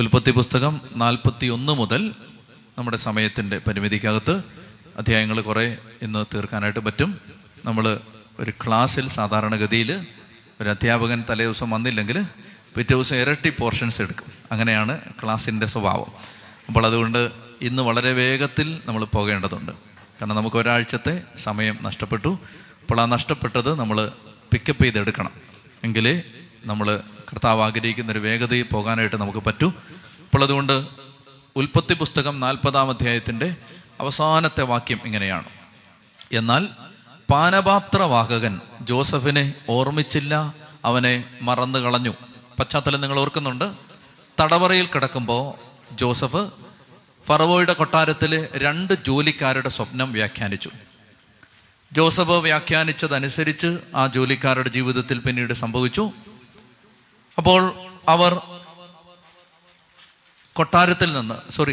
ഉൽപ്പത്തി പുസ്തകം 41 മുതൽ നമ്മുടെ സമയത്തിൻ്റെ പരിമിതിക്കകത്ത് അധ്യായങ്ങൾ കുറേ ഇന്ന് തീർക്കാനായിട്ട് പറ്റും. നമ്മൾ ഒരു ക്ലാസ്സിൽ സാധാരണഗതിയിൽ ഒരു അധ്യാപകൻ തലേ ദിവസം വന്നില്ലെങ്കിൽ പിറ്റേ ദിവസം ഇരട്ടി പോർഷൻസ് എടുക്കും. അങ്ങനെയാണ് ക്ലാസ്സിൻ്റെ സ്വഭാവം. അപ്പോൾ അതുകൊണ്ട് ഇന്ന് വളരെ വേഗത്തിൽ നമ്മൾ പോകേണ്ടതുണ്ട്. കാരണം നമുക്ക് ഒരാഴ്ചത്തെ സമയം നഷ്ടപ്പെട്ടു. അപ്പോൾ ആ നഷ്ടപ്പെട്ടത് നമ്മൾ പിക്കപ്പ് ചെയ്തെടുക്കണം. എങ്കിലേ നമ്മൾ കർത്താവ് ആഗ്രഹിക്കുന്നൊരു വേഗതയിൽ പോകാനായിട്ട് നമുക്ക് പറ്റൂ. അപ്പോൾ അതുകൊണ്ട് ഉൽപ്പത്തി പുസ്തകം 40-ാം അധ്യായത്തിൻ്റെ അവസാനത്തെ വാക്യം ഇങ്ങനെയാണ്: എന്നാൽ പാനപാത്രവാഹകൻ ജോസഫിനെ ഓർമ്മിച്ചില്ല, അവനെ മറന്നു കളഞ്ഞു. പശ്ചാത്തലം നിങ്ങൾ ഓർക്കുന്നുണ്ട്. തടവറയിൽ കിടക്കുമ്പോൾ ജോസഫ് ഫറവോയുടെ കൊട്ടാരത്തിലെ 2 ജോലിക്കാരുടെ സ്വപ്നം വ്യാഖ്യാനിച്ചു. ജോസഫ് വ്യാഖ്യാനിച്ചതനുസരിച്ച് ആ ജോലിക്കാരുടെ ജീവിതത്തിൽ പിന്നീട് സംഭവിച്ചു. അപ്പോൾ അവർ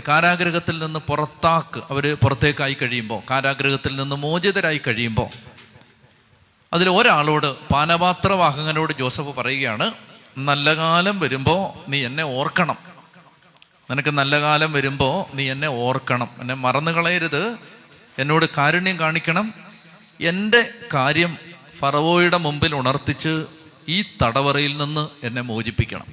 കാരാഗ്രഹത്തിൽ നിന്ന് പുറത്തേക്കായി കഴിയുമ്പോൾ, കാരാഗ്രഹത്തിൽ നിന്ന് മോചിതരായി കഴിയുമ്പോൾ, അതിൽ ഒരാളോട്, പാനപാത്രവാഹകനോട് ജോസഫ് പറയുകയാണ്, നല്ല കാലം വരുമ്പോൾ നീ എന്നെ ഓർക്കണം. നിനക്ക് നല്ല കാലം വരുമ്പോൾ നീ എന്നെ ഓർക്കണം, എന്നെ മറന്നു കളയരുത്, എന്നോട് കാരുണ്യം കാണിക്കണം. എൻ്റെ കാര്യം ഫറവോയുടെ മുമ്പിൽ ഉണർത്തിച്ച് ഈ തടവറയിൽ നിന്ന് എന്നെ മോചിപ്പിക്കണം.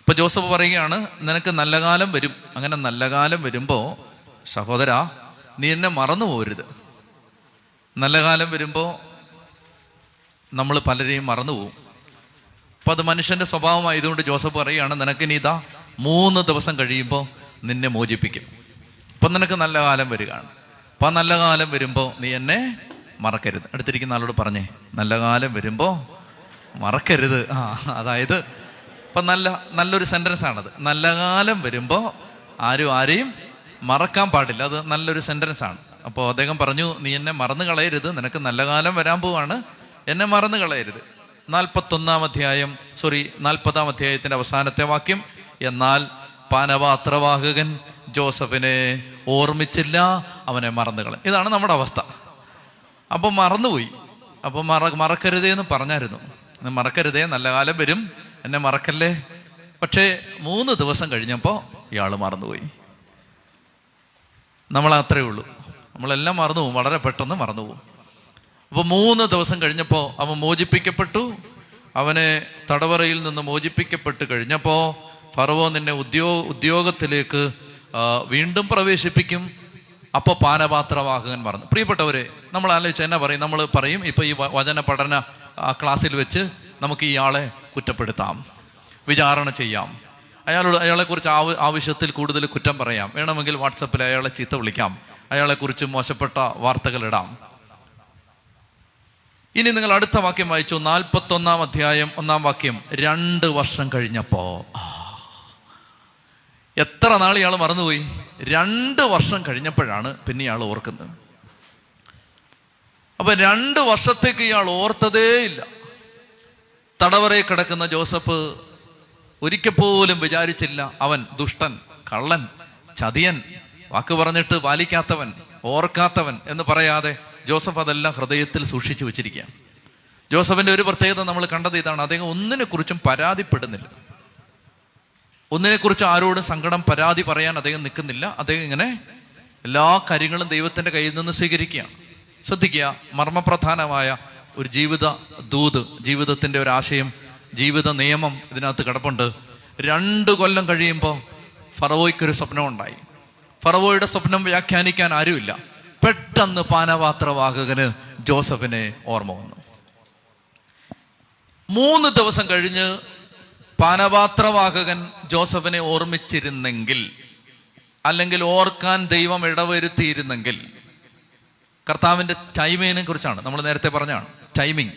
ഇപ്പം ജോസഫ് പറയുകയാണ്, നിനക്ക് നല്ല കാലം വരും. അങ്ങനെ നല്ല കാലം വരുമ്പോൾ സഹോദരാ, നീ എന്നെ മറന്നു പോകരുത്. നല്ല കാലം വരുമ്പോൾ നമ്മൾ പലരെയും മറന്നു പോകും. അപ്പം അത് മനുഷ്യൻ്റെ സ്വഭാവമായതുകൊണ്ട് ജോസഫ് പറയുകയാണ്, നിനക്കിനി ഇതാ 3 ദിവസം കഴിയുമ്പോൾ നിന്നെ മോചിപ്പിക്കും. അപ്പം നിനക്ക് നല്ല കാലം വരികയാണ്. അപ്പം നല്ല കാലം വരുമ്പോൾ നീ എന്നെ മറക്കരുത്. അടുത്തിരിക്കുന്ന ആളോട് പറഞ്ഞേ, നല്ല കാലം വരുമ്പോൾ മറക്കരുത്. ആ, അതായത് ഇപ്പം നല്ലൊരു സെൻറ്റൻസാണത്. നല്ല കാലം വരുമ്പോൾ ആരെയും മറക്കാൻ പാടില്ല. അത് നല്ലൊരു സെൻറ്റൻസാണ്. അപ്പോൾ അദ്ദേഹം പറഞ്ഞു, നീ എന്നെ മറന്നു കളയരുത്, നിനക്ക് നല്ല കാലം വരാൻ പോവാണ്, എന്നെ മറന്നു കളയരുത്. 40-ാം അധ്യായത്തിൻ്റെ അവസാനത്തെ വാക്യം: എന്നാൽ പാനപാത്രവാഹകൻ ജോസഫിനെ ഓർമ്മിച്ചില്ല, അവനെ മറന്നു കളയും. ഇതാണ് നമ്മുടെ അവസ്ഥ. അപ്പോൾ മറന്നുപോയി. അപ്പോൾ മറക്കരുതേ എന്ന് പറഞ്ഞായിരുന്നു. മറക്കരുതേ, നല്ല കാലം വരും, എന്നെ മറക്കല്ലേ. പക്ഷേ 3 ദിവസം കഴിഞ്ഞപ്പോൾ ഇയാൾ മറന്നുപോയി. നമ്മളത്രേ ഉള്ളൂ. നമ്മളെല്ലാം മറന്നു പോകും, വളരെ പെട്ടെന്ന് മറന്നു പോകും. അപ്പോൾ 3 ദിവസം കഴിഞ്ഞപ്പോൾ അവൻ മോചിപ്പിക്കപ്പെട്ടു. അവനെ തടവറയിൽ നിന്ന് മോചിപ്പിക്കപ്പെട്ട് കഴിഞ്ഞപ്പോൾ ഫറവോ നിന്നെ ഉദ്യോഗത്തിലേക്ക് വീണ്ടും പ്രവേശിപ്പിക്കും. അപ്പോൾ പാനപാത്രവാഹകൻ പറഞ്ഞു. പ്രിയപ്പെട്ടവരെ, നമ്മൾ ആലോചിച്ച് എന്നാ പറയും? നമ്മൾ പറയും, ഇപ്പോൾ ഈ വചന പഠന ക്ലാസ്സിൽ വെച്ച് നമുക്ക് ഇയാളെ കുറ്റപ്പെടുത്താം, വിചാരണ ചെയ്യാം, അയാളെക്കുറിച്ച് ആവശ്യത്തിൽ കൂടുതൽ കുറ്റം പറയാം, വേണമെങ്കിൽ വാട്സപ്പിൽ അയാളെ ചീത്ത വിളിക്കാം, അയാളെക്കുറിച്ച് മോശപ്പെട്ട വാർത്തകളിടാം. ഇനി നിങ്ങൾ അടുത്ത വാക്യം വായിച്ചു, 41-ാം അധ്യായം 1-ാം വാക്യം: 2 വർഷം കഴിഞ്ഞപ്പോൾ. എത്ര നാൾ ഇയാൾ മറന്നുപോയി? 2 വർഷം കഴിഞ്ഞപ്പോഴാണ് പിന്നെ ഇയാൾ ഓർക്കുന്നത്. അപ്പം 2 വർഷത്തേക്ക് ഇയാൾ ഓർത്തതേയില്ല. തടവറയിൽ കിടക്കുന്ന ജോസഫ് ഒരിക്കൽ പോലും വിചാരിച്ചില്ല അവൻ ദുഷ്ടൻ, കള്ളൻ, ചതിയൻ, വാക്ക് പറഞ്ഞിട്ട് പാലിക്കാത്തവൻ, ഓർക്കാത്തവൻ എന്ന് പറയാതെ ജോസഫ് അതെല്ലാം ഹൃദയത്തിൽ സൂക്ഷിച്ചു വെച്ചിരിക്കുക. ജോസഫിൻ്റെ ഒരു പ്രത്യേകത നമ്മൾ കണ്ടത് ഇതാണ്, അദ്ദേഹം ഒന്നിനെക്കുറിച്ചും പരാതിപ്പെടുന്നില്ല. ഒന്നിനെക്കുറിച്ച് ആരോടും സങ്കടം, പരാതി പറയാൻ അദ്ദേഹം നിൽക്കുന്നില്ല. അദ്ദേഹം ഇങ്ങനെ എല്ലാ കാര്യങ്ങളും ദൈവത്തിൻ്റെ കയ്യിൽ നിന്ന് സ്വീകരിക്കുകയാണ്. ശ്രദ്ധിക്കുക, മർമ്മപ്രധാനമായ ഒരു ജീവിതത്തിൻ്റെ ഒരാശയം, ജീവിത നിയമം ഇതിനകത്ത് കിടപ്പുണ്ട്. 2 കൊല്ലം കഴിയുമ്പോൾ ഫറവോയ്ക്കൊരു സ്വപ്നമുണ്ടായി. ഫറവോയുടെ സ്വപ്നം വ്യാഖ്യാനിക്കാൻ ആരുമില്ല. പെട്ടെന്ന് പാനപാത്രവാഹകന് ജോസഫിനെ ഓർമ്മ വന്നു. 3 ദിവസം കഴിഞ്ഞ് പാനപാത്രവാഹകൻ ജോസഫിനെ ഓർമ്മിച്ചിരുന്നെങ്കിൽ, അല്ലെങ്കിൽ ഓർക്കാൻ ദൈവം ഇടവരുത്തിയിരുന്നെങ്കിൽ, കർത്താവിൻ്റെ ടൈമിങ്ങിനെ കുറിച്ചാണ് നമ്മൾ നേരത്തെ പറഞ്ഞാണ് ടൈമിങ്.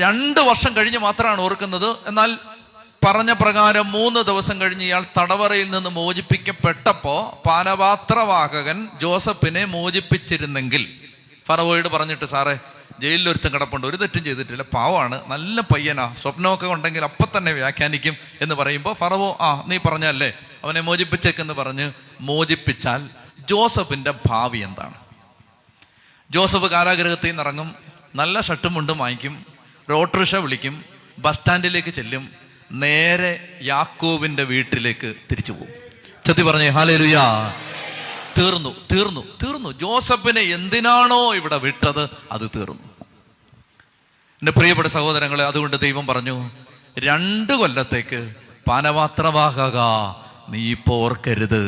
2 വർഷം കഴിഞ്ഞ് മാത്രമാണ് ഓർക്കുന്നത്. എന്നാൽ പറഞ്ഞ പ്രകാരം 3 ദിവസം കഴിഞ്ഞ് ഇയാൾ തടവറയിൽ നിന്ന് മോചിപ്പിക്കപ്പെട്ടപ്പോൾ പാനപാത്രവാഹകൻ ജോസഫിനെ മോചിപ്പിച്ചിരുന്നെങ്കിൽ, ഫറവോയോട് പറഞ്ഞിട്ട്, സാറേ ജയിലിൽ ഒരുത്തൻ കിടപ്പുണ്ട്, ഒരു തെറ്റും ചെയ്തിട്ടില്ല, പാവമാണ്, നല്ല പയ്യനാ, സ്വപ്നമൊക്കെ ഉണ്ടെങ്കിൽ അപ്പം തന്നെ വ്യാഖ്യാനിക്കും എന്ന് പറയുമ്പോൾ ഫറവോ, ആ നീ പറഞ്ഞല്ലേ അവനെ മോചിപ്പിച്ചേക്കെന്ന് പറഞ്ഞ് മോചിപ്പിച്ചാൽ ജോസഫിൻ്റെ ഭാവി എന്താണ്? ജോസഫ് കാരാഗ്രഹത്തിൽ നിന്ന് ഇറങ്ങും, നല്ല ഷർട്ടും മുണ്ടും വാങ്ങിക്കും, റോട്ടറിക്ഷ വിളിക്കും, ബസ് സ്റ്റാൻഡിലേക്ക് ചെല്ലും, നേരെ യാക്കോബിന്റെ വീട്ടിലേക്ക് തിരിച്ചു പോകും. ചത്തി പറഞ്ഞേ ഹല്ലേലൂയാ. തീർന്നു തീർന്നു തീർന്നു. ജോസഫിനെ എന്തിനാണോ ഇവിടെ വിട്ടത് അത് തീർന്നു. എൻ്റെ പ്രിയപ്പെട്ട സഹോദരങ്ങളെ, അതുകൊണ്ട് ദൈവം പറഞ്ഞു 2 കൊല്ലത്തേക്ക് പാനപാത്രമാകുക നീ ഇപ്പോൾ ഓർക്കരുത്.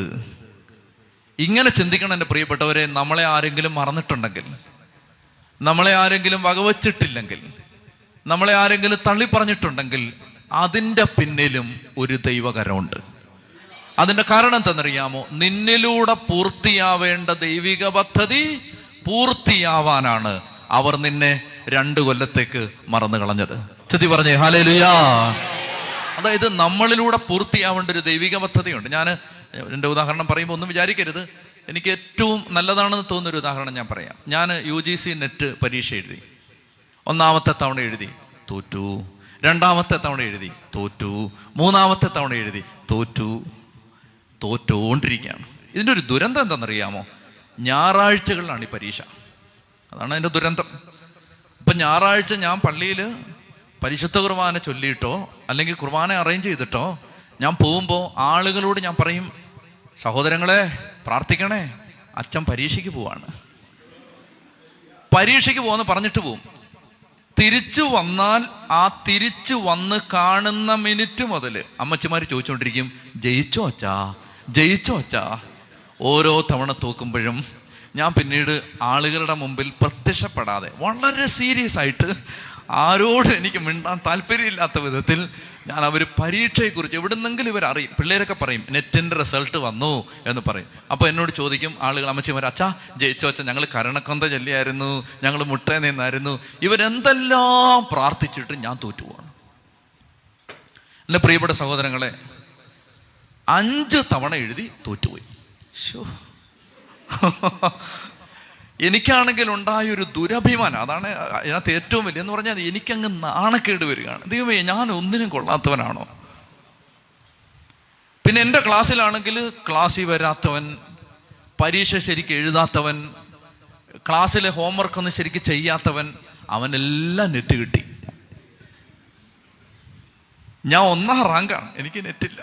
ഇങ്ങനെ ചിന്തിക്കണം എൻ്റെ പ്രിയപ്പെട്ടവരെ. നമ്മളെ ആരെങ്കിലും മറന്നിട്ടുണ്ടെങ്കിൽ, നമ്മളെ ആരെങ്കിലും വകവച്ചിട്ടില്ലെങ്കിൽ, നമ്മളെ ആരെങ്കിലും തള്ളി പറഞ്ഞിട്ടുണ്ടെങ്കിൽ അതിൻ്റെ പിന്നിലും ഒരു ദൈവകരമുണ്ട്. അതിൻ്റെ കാരണം എന്തെന്നറിയാമോ? നിന്നിലൂടെ പൂർത്തിയാവേണ്ട ദൈവിക പദ്ധതി പൂർത്തിയാവാനാണ് അവർ നിന്നെ 2 കൊല്ലത്തേക്ക് മറന്നു കളഞ്ഞത്. ചതി പറഞ്ഞേ ഹല്ലേലൂയാ. അതായത് നമ്മളിലൂടെ പൂർത്തിയാവേണ്ട ഒരു ദൈവിക പദ്ധതിയുണ്ട്. ഞാൻ എൻ്റെ ഉദാഹരണം പറയുമ്പോൾ ഒന്നും വിചാരിക്കരുത്, എനിക്ക് ഏറ്റവും നല്ലതാണെന്ന് തോന്നുന്നൊരു ഉദാഹരണം ഞാൻ പറയാം. ഞാൻ UGC NET പരീക്ഷ എഴുതി. 1ാമത്തെ തവണ എഴുതി തോറ്റു, 2ാമത്തെ തവണ എഴുതി തോറ്റു, 3ാമത്തെ തവണ എഴുതി തോറ്റു. തോറ്റോണ്ടിരിക്കുകയാണ്. ഇതിൻ്റെ ഒരു ദുരന്തം എന്താണെന്നറിയാമോ? ഞായറാഴ്ചകളിലാണ് ഈ പരീക്ഷ. അതാണ് അതിൻ്റെ ദുരന്തം. ഇപ്പം ഞായറാഴ്ച ഞാൻ പള്ളിയിൽ പരിശുദ്ധ കുർബാന ചൊല്ലിയിട്ടോ അല്ലെങ്കിൽ കുർബാന അറേഞ്ച് ചെയ്തിട്ടോ ഞാൻ പോകുമ്പോൾ ആളുകളോട് ഞാൻ പറയും, സഹോദരങ്ങളെ പ്രാർത്ഥിക്കണേ, അച്ഛൻ പരീക്ഷയ്ക്ക് പോവാണ്. പരീക്ഷയ്ക്ക് പോകുമെന്ന് പറഞ്ഞിട്ട് പോവും. തിരിച്ചു വന്നാൽ ആ തിരിച്ചു വന്ന് കാണുന്ന മിനിറ്റ് മുതൽ അമ്മച്ചിമാർ ചോദിച്ചുകൊണ്ടിരിക്കും, ജയിച്ചോ അച്ഛാ, ജയിച്ചോ അച്ഛാ. ഓരോ തവണ തോക്കുമ്പോഴും ഞാൻ പിന്നീട് ആളുകളുടെ മുമ്പിൽ പ്രത്യക്ഷപ്പെടാതെ വളരെ സീരിയസ് ആയിട്ട്, ആരോട് എനിക്ക് മിണ്ടാൻ താല്പര്യമില്ലാത്ത വിധത്തിൽ ഞാൻ അവർ പരീക്ഷയെക്കുറിച്ച് എവിടുന്നെങ്കിലും ഇവർ അറിയും. പിള്ളേരൊക്കെ പറയും നെറ്റിൻ്റെ റിസൾട്ട് വന്നു എന്ന് പറയും. അപ്പോൾ എന്നോട് ചോദിക്കും ആളുകൾ, അമ്മച്ചിമാർ, അച്ഛാ ജയിച്ചോ അച്ഛാ, ഞങ്ങൾ കരണക്കൊന്ത ചൊല്ലിയായിരുന്നു, ഞങ്ങൾ മുട്ടയിൽ നിന്നായിരുന്നു, ഇവരെന്തെല്ലാം പ്രാർത്ഥിച്ചിട്ട് ഞാൻ തോറ്റു പോവാണ്. എൻ്റെ പ്രിയപ്പെട്ട സഹോദരങ്ങളെ, 5 തവണ എഴുതി തോറ്റുപോയി. ശോ, എനിക്കാണെങ്കിൽ ഉണ്ടായൊരു ദുരഭിമാനം, അതാണ് അതിനകത്ത് ഏറ്റവും വലിയ എന്ന് പറഞ്ഞാൽ എനിക്കങ്ങ് നാണക്കേട് വരികയാണ്. ദൈവമേ, ഞാൻ ഒന്നിനും കൊള്ളാത്തവനാണോ? പിന്നെ എൻ്റെ ക്ലാസ്സിലാണെങ്കിൽ ക്ലാസ്സിൽ വരാത്തവൻ, പരീക്ഷ ശരിക്കും എഴുതാത്തവൻ, ക്ലാസ്സിലെ ഹോംവർക്കൊന്നും ശരിക്കും ചെയ്യാത്തവൻ, അവനെല്ലാം നെറ്റ് കിട്ടി. ഞാൻ 1ാം റാങ്കാണ്, എനിക്ക് നെറ്റില്ല.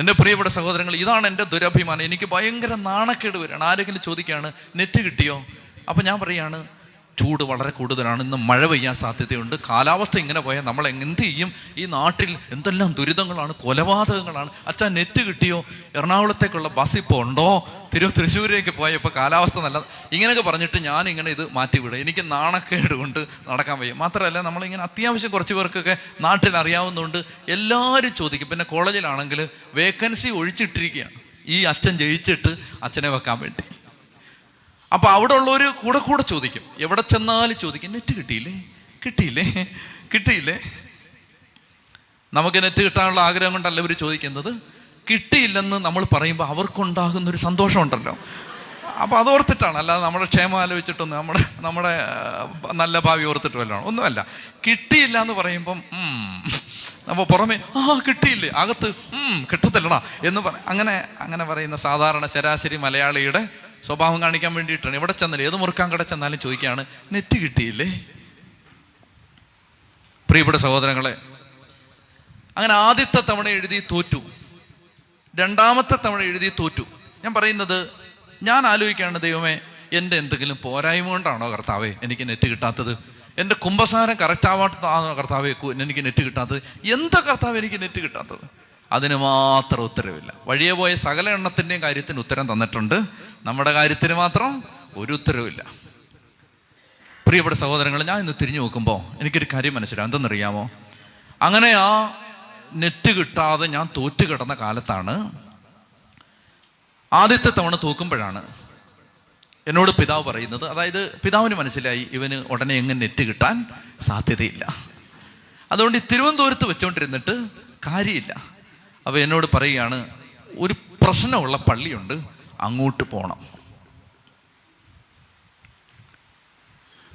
എൻ്റെ പ്രിയപ്പെട്ട സഹോദരങ്ങൾ, ഇതാണ് എൻ്റെ ദുരഭിമാനം. എനിക്ക് ഭയങ്കര നാണക്കേട് വരികയാണ്. ആരെങ്കിലും ചോദിക്കുകയാണ് നെറ്റ് കിട്ടിയോ? അപ്പം ഞാൻ പറയുകയാണ് ചൂട് വളരെ കൂടുതലാണ്, ഇന്ന് മഴ പെയ്യാൻ സാധ്യതയുണ്ട്, കാലാവസ്ഥ ഇങ്ങനെ പോയാൽ നമ്മൾ എന്ത് ചെയ്യും, ഈ നാട്ടിൽ എന്തെല്ലാം ദുരിതങ്ങളാണ്, കൊലപാതകങ്ങളാണ്. അച്ഛാ നെറ്റ് കിട്ടിയോ? എറണാകുളത്തേക്കുള്ള ബസ് ഇപ്പോൾ ഉണ്ടോ? തൃശ്ശൂരേക്ക് പോയാൽ ഇപ്പോൾ കാലാവസ്ഥ നല്ല. ഇങ്ങനെയൊക്കെ പറഞ്ഞിട്ട് ഞാനിങ്ങനെ ഇത് മാറ്റിവിടും. എനിക്ക് നാണക്കേട് കൊണ്ട് നടക്കാൻ വയ്യ. മാത്രമല്ല നമ്മളിങ്ങനെ അത്യാവശ്യം കുറച്ച് പേർക്കൊക്കെ നാട്ടിൽ അറിയാവുന്നതുകൊണ്ട് എല്ലാവരും ചോദിക്കും. പിന്നെ കോളേജിലാണെങ്കിൽ വേക്കൻസി ഒഴിച്ചിട്ടിരിക്കുകയാണ് ഈ അച്ഛൻ ജയിച്ചിട്ട് അച്ഛനെ വെക്കാൻ വേണ്ടി. അപ്പോൾ അവിടെ ഉള്ളവർ കൂടെ ചോദിക്കും, എവിടെ ചെന്നാലും ചോദിക്കും, നെറ്റ് കിട്ടിയില്ലേ, കിട്ടിയില്ലേ, കിട്ടിയില്ലേ. നമുക്ക് നെറ്റ് കിട്ടാനുള്ള ആഗ്രഹം കൊണ്ടല്ല ഇവർ ചോദിക്കുന്നത്. കിട്ടിയില്ലെന്ന് നമ്മൾ പറയുമ്പോൾ അവർക്കുണ്ടാകുന്നൊരു സന്തോഷമുണ്ടല്ലോ, അപ്പോൾ അതോർത്തിട്ടാണ്. അല്ലാതെ നമ്മുടെ ക്ഷേമം ആലോചിച്ചിട്ടൊന്നും, നമ്മുടെ നല്ല ഭാവി ഓർത്തിട്ട് വല്ലതാണ് ഒന്നുമല്ല. കിട്ടിയില്ല എന്ന് പറയുമ്പം അപ്പോൾ പുറമേ ആ കിട്ടിയില്ലേ, അകത്ത് കിട്ടത്തില്ലടാ എന്ന് അങ്ങനെ പറയുന്ന സാധാരണ ശരാശരി മലയാളിയുടെ സ്വഭാവം കാണിക്കാൻ വേണ്ടിയിട്ടാണ്. എവിടെ ചെന്നാലും, ഏത് മുറുക്കാൻ കട ചെന്നാലും ചോദിക്കുകയാണ് നെറ്റ് കിട്ടിയില്ലേ. പ്രിയപ്പെട്ട സഹോദരങ്ങളെ, അങ്ങനെ 1ാമത്തെ തവണ എഴുതി തോറ്റു, 2ാമത്തെ തവണ എഴുതി തോറ്റു. ഞാൻ പറയുന്നത്, ഞാൻ ആലോചിക്കുകയാണ്, ദൈവമേ എൻ്റെ എന്തെങ്കിലും പോരായ്മ കൊണ്ടാണോ കർത്താവേ എനിക്ക് നെറ്റ് കിട്ടാത്തത്, എൻ്റെ കുംഭസാരം കറക്റ്റ് ആവാത്തതാണോ കർത്താവേ എനിക്ക് നെറ്റ് കിട്ടാത്തത്, എന്താ കർത്താവ് എനിക്ക് നെറ്റ് കിട്ടാത്തത്? അതിന് മാത്രം ഉത്തരവില്ല. വഴിയെ പോയ സകല എണ്ണത്തിൻ്റെയും കാര്യത്തിന് ഉത്തരം തന്നിട്ടുണ്ട്, നമ്മുടെ കാര്യത്തിന് മാത്രം ഒരു ഉത്തരവില്ല. പ്രിയപ്പെട്ട സഹോദരങ്ങൾ, ഞാൻ ഇന്ന് തിരിഞ്ഞു നോക്കുമ്പോൾ എനിക്കൊരു കാര്യം മനസ്സിലാവും. എന്തെന്നറിയാമോ? അങ്ങനെ ആ നെറ്റ് കിട്ടാതെ ഞാൻ തോറ്റു കിടന്ന കാലത്താണ്, 1ാമത്തെ തവണ തോക്കുമ്പോഴാണ് എന്നോട് പിതാവ് പറയുന്നത്. അതായത് പിതാവിന് മനസ്സിലായി ഇവന് ഉടനെ എങ്ങനെ നെറ്റ് കിട്ടാൻ സാധ്യതയില്ല, അതുകൊണ്ട് ഈ തിരുവനന്തപുരത്ത് വെച്ചുകൊണ്ടിരുന്നിട്ട് കാര്യമില്ല. അപ്പോൾ എന്നോട് പറയുകയാണ്, ഒരു പ്രശ്നമുള്ള പള്ളിയുണ്ട്, അങ്ങോട്ട് പോകണം.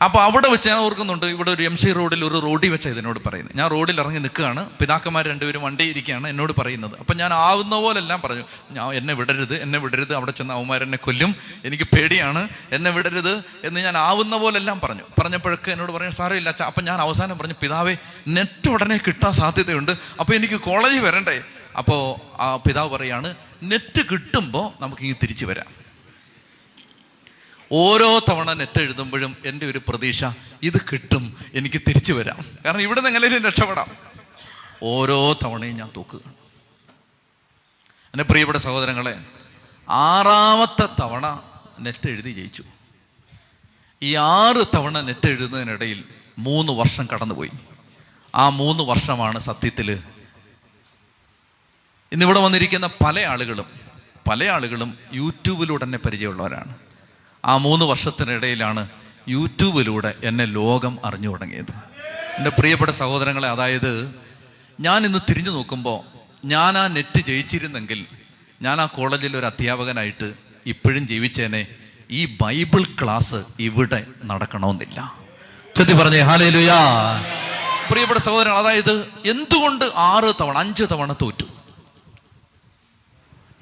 അപ്പോൾ അവിടെ വെച്ച് ഞാൻ ഓർക്കുന്നുണ്ട്, ഇവിടെ ഒരു എം സി റോഡിൽ ഒരു റോഡിൽ വെച്ചാൽ ഇതിനോട് പറയുന്നത്. ഞാൻ റോഡിൽ ഇറങ്ങി നിൽക്കുകയാണ്, പിതാക്കന്മാർ രണ്ടുപേരും വണ്ടി ഇരിക്കുകയാണ് എന്നോട് പറയുന്നത്. അപ്പം ഞാൻ ആവുന്ന പോലെല്ലാം പറഞ്ഞു, ഞാൻ എന്നെ വിടരുത്, അവിടെ ചെന്ന് അവന്മാരെന്നെ കൊല്ലും, എനിക്ക് പേടിയാണ്, എന്നെ വിടരുത് എന്ന് ഞാൻ ആവുന്ന പോലെല്ലാം പറഞ്ഞു. പറഞ്ഞപ്പോഴൊക്കെ എന്നോട് പറഞ്ഞു, സാറേ ഇല്ല അച്ഛാ. അപ്പം ഞാൻ അവസാനം പറഞ്ഞു, പിതാവേ നെറ്റ് ഉടനെ കിട്ടാൻ സാധ്യതയുണ്ട്, അപ്പോൾ എനിക്ക് കോളേജിൽ വരണ്ടേ? അപ്പോൾ ആ പിതാവ് പറയുകയാണ്, നെറ്റ് കിട്ടുമ്പോൾ നമുക്കിങ്ങനെ തിരിച്ചു വരാം. ഓരോ തവണ നെറ്റ് എഴുതുമ്പോഴും എൻ്റെ ഒരു പ്രതീക്ഷ, ഇത് കിട്ടും, എനിക്ക് തിരിച്ചു വരാം, കാരണം ഇവിടെ നിന്ന് എങ്ങനെയും രക്ഷപ്പെടാം. ഓരോ തവണയും ഞാൻ തോക്കുകയാണ്. എൻ്റെ പ്രിയപ്പെട്ട സഹോദരങ്ങളെ, 6ാമത്തെ തവണ നെറ്റ് എഴുതി ജയിച്ചു. ഈ 6 തവണ നെറ്റ് എഴുതുന്നതിനിടയിൽ 3 വർഷം കടന്നുപോയി. ആ 3 വർഷമാണ് സത്യത്തിൽ ഇന്നിവിടെ വന്നിരിക്കുന്ന പല ആളുകളും യൂട്യൂബിലൂടെ തന്നെ പരിചയമുള്ളവരാണ്. ആ 3 വർഷത്തിനിടയിലാണ് യൂട്യൂബിലൂടെ എന്നെ ലോകം അറിഞ്ഞു തുടങ്ങിയത്. എൻ്റെ പ്രിയപ്പെട്ട സഹോദരങ്ങളെ, അതായത് ഞാൻ ഇന്ന് തിരിഞ്ഞു നോക്കുമ്പോൾ, ഞാൻ ആ നെറ്റ് ജയിച്ചിരുന്നെങ്കിൽ ഞാൻ ആ കോളേജിൽ ഒരു അധ്യാപകനായിട്ട് ഇപ്പോഴും ജീവിച്ചേനെ. ഈ ബൈബിൾ ക്ലാസ് ഇവിടെ നടക്കണമെന്നില്ല. ചെത്തി പറഞ്ഞേ ഹല്ലേലൂയ. പ്രിയപ്പെട്ട സഹോദരൻ, അതായത് എന്തുകൊണ്ട് 5 തവണ തോറ്റു?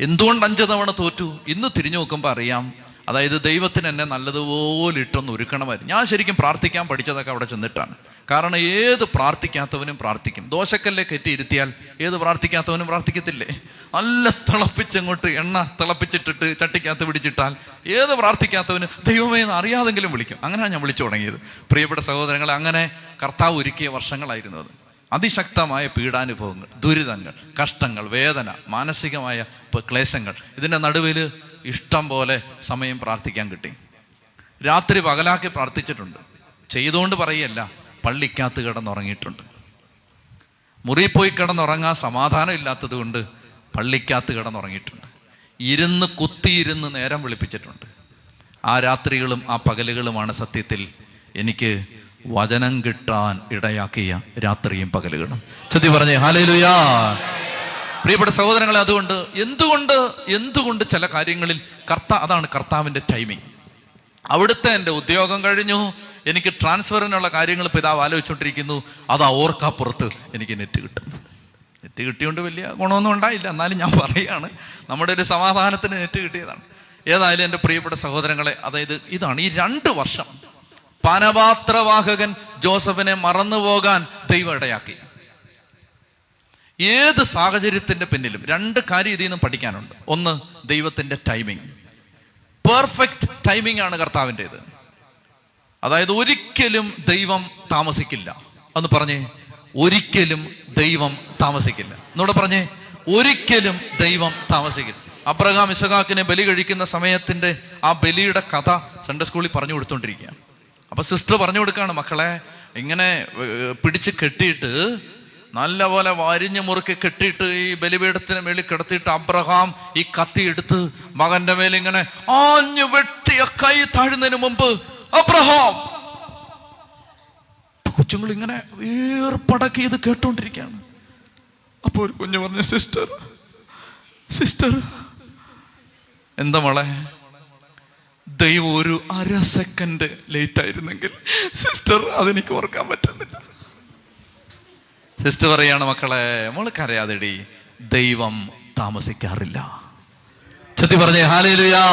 എന്തുകൊണ്ട് 5 തവണ തോറ്റു? ഇന്ന് തിരിഞ്ഞു നോക്കുമ്പോൾ അറിയാം. അതായത് ദൈവത്തിന് എന്നെ നല്ലതുപോലെ ഇട്ടൊന്ന് ഒരുക്കണമായിരുന്നു. ഞാൻ ശരിക്കും പ്രാർത്ഥിക്കാൻ പഠിച്ചതൊക്കെ അവിടെ ചെന്നിട്ടാണ്. കാരണം ഏത് പ്രാർത്ഥിക്കാത്തവനും പ്രാർത്ഥിക്കും. ദോശക്കല്ലേ കയറ്റി ഇരുത്തിയാൽ ഏത് പ്രാർത്ഥിക്കാത്തവനും പ്രാർത്ഥിക്കത്തില്ലേ? നല്ല തിളപ്പിച്ചങ്ങോട്ട് എണ്ണ തിളപ്പിച്ചിട്ടിട്ട് ചട്ടിക്കകത്ത് പിടിച്ചിട്ടാൽ ഏത് പ്രാർത്ഥിക്കാത്തവനും ദൈവമേ എന്ന് അറിയാതെങ്കിലും വിളിക്കും. അങ്ങനെയാണ് ഞാൻ വിളിച്ചു തുടങ്ങിയത്. പ്രിയപ്പെട്ട സഹോദരങ്ങളെ, അങ്ങനെ കർത്താവ് ഒരുക്കിയ വർഷങ്ങളായിരുന്നു അത്. അതിശക്തമായ പീഡാനുഭവങ്ങൾ, ദുരിതങ്ങൾ, കഷ്ടങ്ങൾ, വേദന, മാനസികമായ ക്ലേശങ്ങൾ, ഇതിൻ്റെ നടുവിൽ ഇഷ്ടം പോലെ സമയം പ്രാർത്ഥിക്കാൻ കിട്ടി. രാത്രി പകലാക്കി പ്രാർത്ഥിച്ചിട്ടുണ്ട്. ചെയ്തുകൊണ്ട് പറയല്ല, പള്ളിക്കകത്ത് കിടന്നുറങ്ങിയിട്ടുണ്ട്. മുറി പോയി കിടന്നുറങ്ങാൻ സമാധാനം ഇല്ലാത്തത് കൊണ്ട് പള്ളിക്കകത്ത് കിടന്നുറങ്ങിയിട്ടുണ്ട്. കുത്തിയിരുന്ന് നേരം വെളുപ്പിച്ചിട്ടുണ്ട്. ആ രാത്രികളും ആ പകലുകളുമാണ് സത്യത്തിൽ എനിക്ക് വചനം കിട്ടാൻ ഇടയാക്കിയ രാത്രിയും പകലുകളും. ചെത്തി പറഞ്ഞേ ഹല്ലേലൂയാ. പ്രിയപ്പെട്ട സഹോദരങ്ങളെ, അതുകൊണ്ട് എന്തുകൊണ്ട് ചില കാര്യങ്ങളിൽ അതാണ് കർത്താവിൻ്റെ ടൈമിങ്. അവിടുത്തെ എൻ്റെ ഉദ്യോഗം കഴിഞ്ഞു, എനിക്ക് ട്രാൻസ്ഫറിനുള്ള കാര്യങ്ങൾ പിതാവ് ആലോചിച്ചുകൊണ്ടിരിക്കുന്നു. അത് ഓർക്കാപ്പുറത്ത് എനിക്ക് നെറ്റ് കിട്ടിയോണ്ട് വലിയ ഗുണമൊന്നും ഉണ്ടായില്ല. എന്നാലും ഞാൻ പറയുകയാണ്, നമ്മുടെ ഒരു സമാധാനത്തിന് നെറ്റ് കിട്ടിയതാണ്. ഏതായാലും എൻ്റെ പ്രിയപ്പെട്ട സഹോദരങ്ങളെ, അതായത് ഇതാണ് ഈ 2 വർഷം പാനപാത്രവാഹകൻ ജോസഫിനെ മറന്നുപോകാൻ ദൈവം ഇടയാക്കി. ഏത് സാഹചര്യത്തിൻ്റെ പിന്നിലും 2 കാര്യം ഇതിൽ നിന്നും പഠിക്കാനുണ്ട്. ഒന്ന്, ദൈവത്തിൻ്റെ ടൈമിങ്. പെർഫെക്റ്റ് ടൈമിംഗ് ആണ് കർത്താവിൻ്റേത്. അതായത് ഒരിക്കലും ദൈവം താമസിക്കില്ല. ഒന്ന് പറഞ്ഞേ, ഒരിക്കലും ദൈവം താമസിക്കില്ല. എന്നോട് പറഞ്ഞേ, ഒരിക്കലും ദൈവം താമസിക്കില്ല. അബ്രഹാം ഇസഹാക്കിനെ ബലി കഴിക്കുന്ന സമയത്തിൻ്റെ ആ ബലിയുടെ കഥ സൺഡേ സ്കൂളിൽ പറഞ്ഞു കൊടുത്തോണ്ടിരിക്കുക. അപ്പം സിസ്റ്റർ പറഞ്ഞു കൊടുക്കുകയാണ്, മക്കളെ ഇങ്ങനെ പിടിച്ച് കെട്ടിയിട്ട് നല്ലപോലെ വരിഞ്ഞു മുറുക്കി കെട്ടിയിട്ട് ഈ ബലിപീഠത്തിന് മേളിൽ കിടത്തിയിട്ട് അബ്രഹാം ഈ കത്തി എടുത്ത് മകന്റെ മേലിങ്ങനെ ആഞ്ഞു വെട്ടിയ കൈ താഴുന്നതിന് മുമ്പ് അബ്രഹാം. കൊച്ചുങ്ങൾ ഇങ്ങനെ ഏർപ്പടക്കി ഇത് കേട്ടോണ്ടിരിക്കുകയാണ്. അപ്പോൾ ഒരു കുഞ്ഞു പറഞ്ഞു, സിസ്റ്റർ എന്താ മോളെ, ദൈവം ഒരു 1/2 സെക്കൻഡ് ലേറ്റ് ആയിരുന്നെങ്കിൽ സിസ്റ്റർ അതെനിക്ക് ഓർക്കാൻ പറ്റുന്നില്ല. സിസ്റ്റർ പറയാണ്, മക്കളെ മോൾക്കറിയാതെടി, ദൈവം താമസിക്കാറില്ല. ചത്തി പറഞ്ഞേ ഹല്ലേലൂയാ.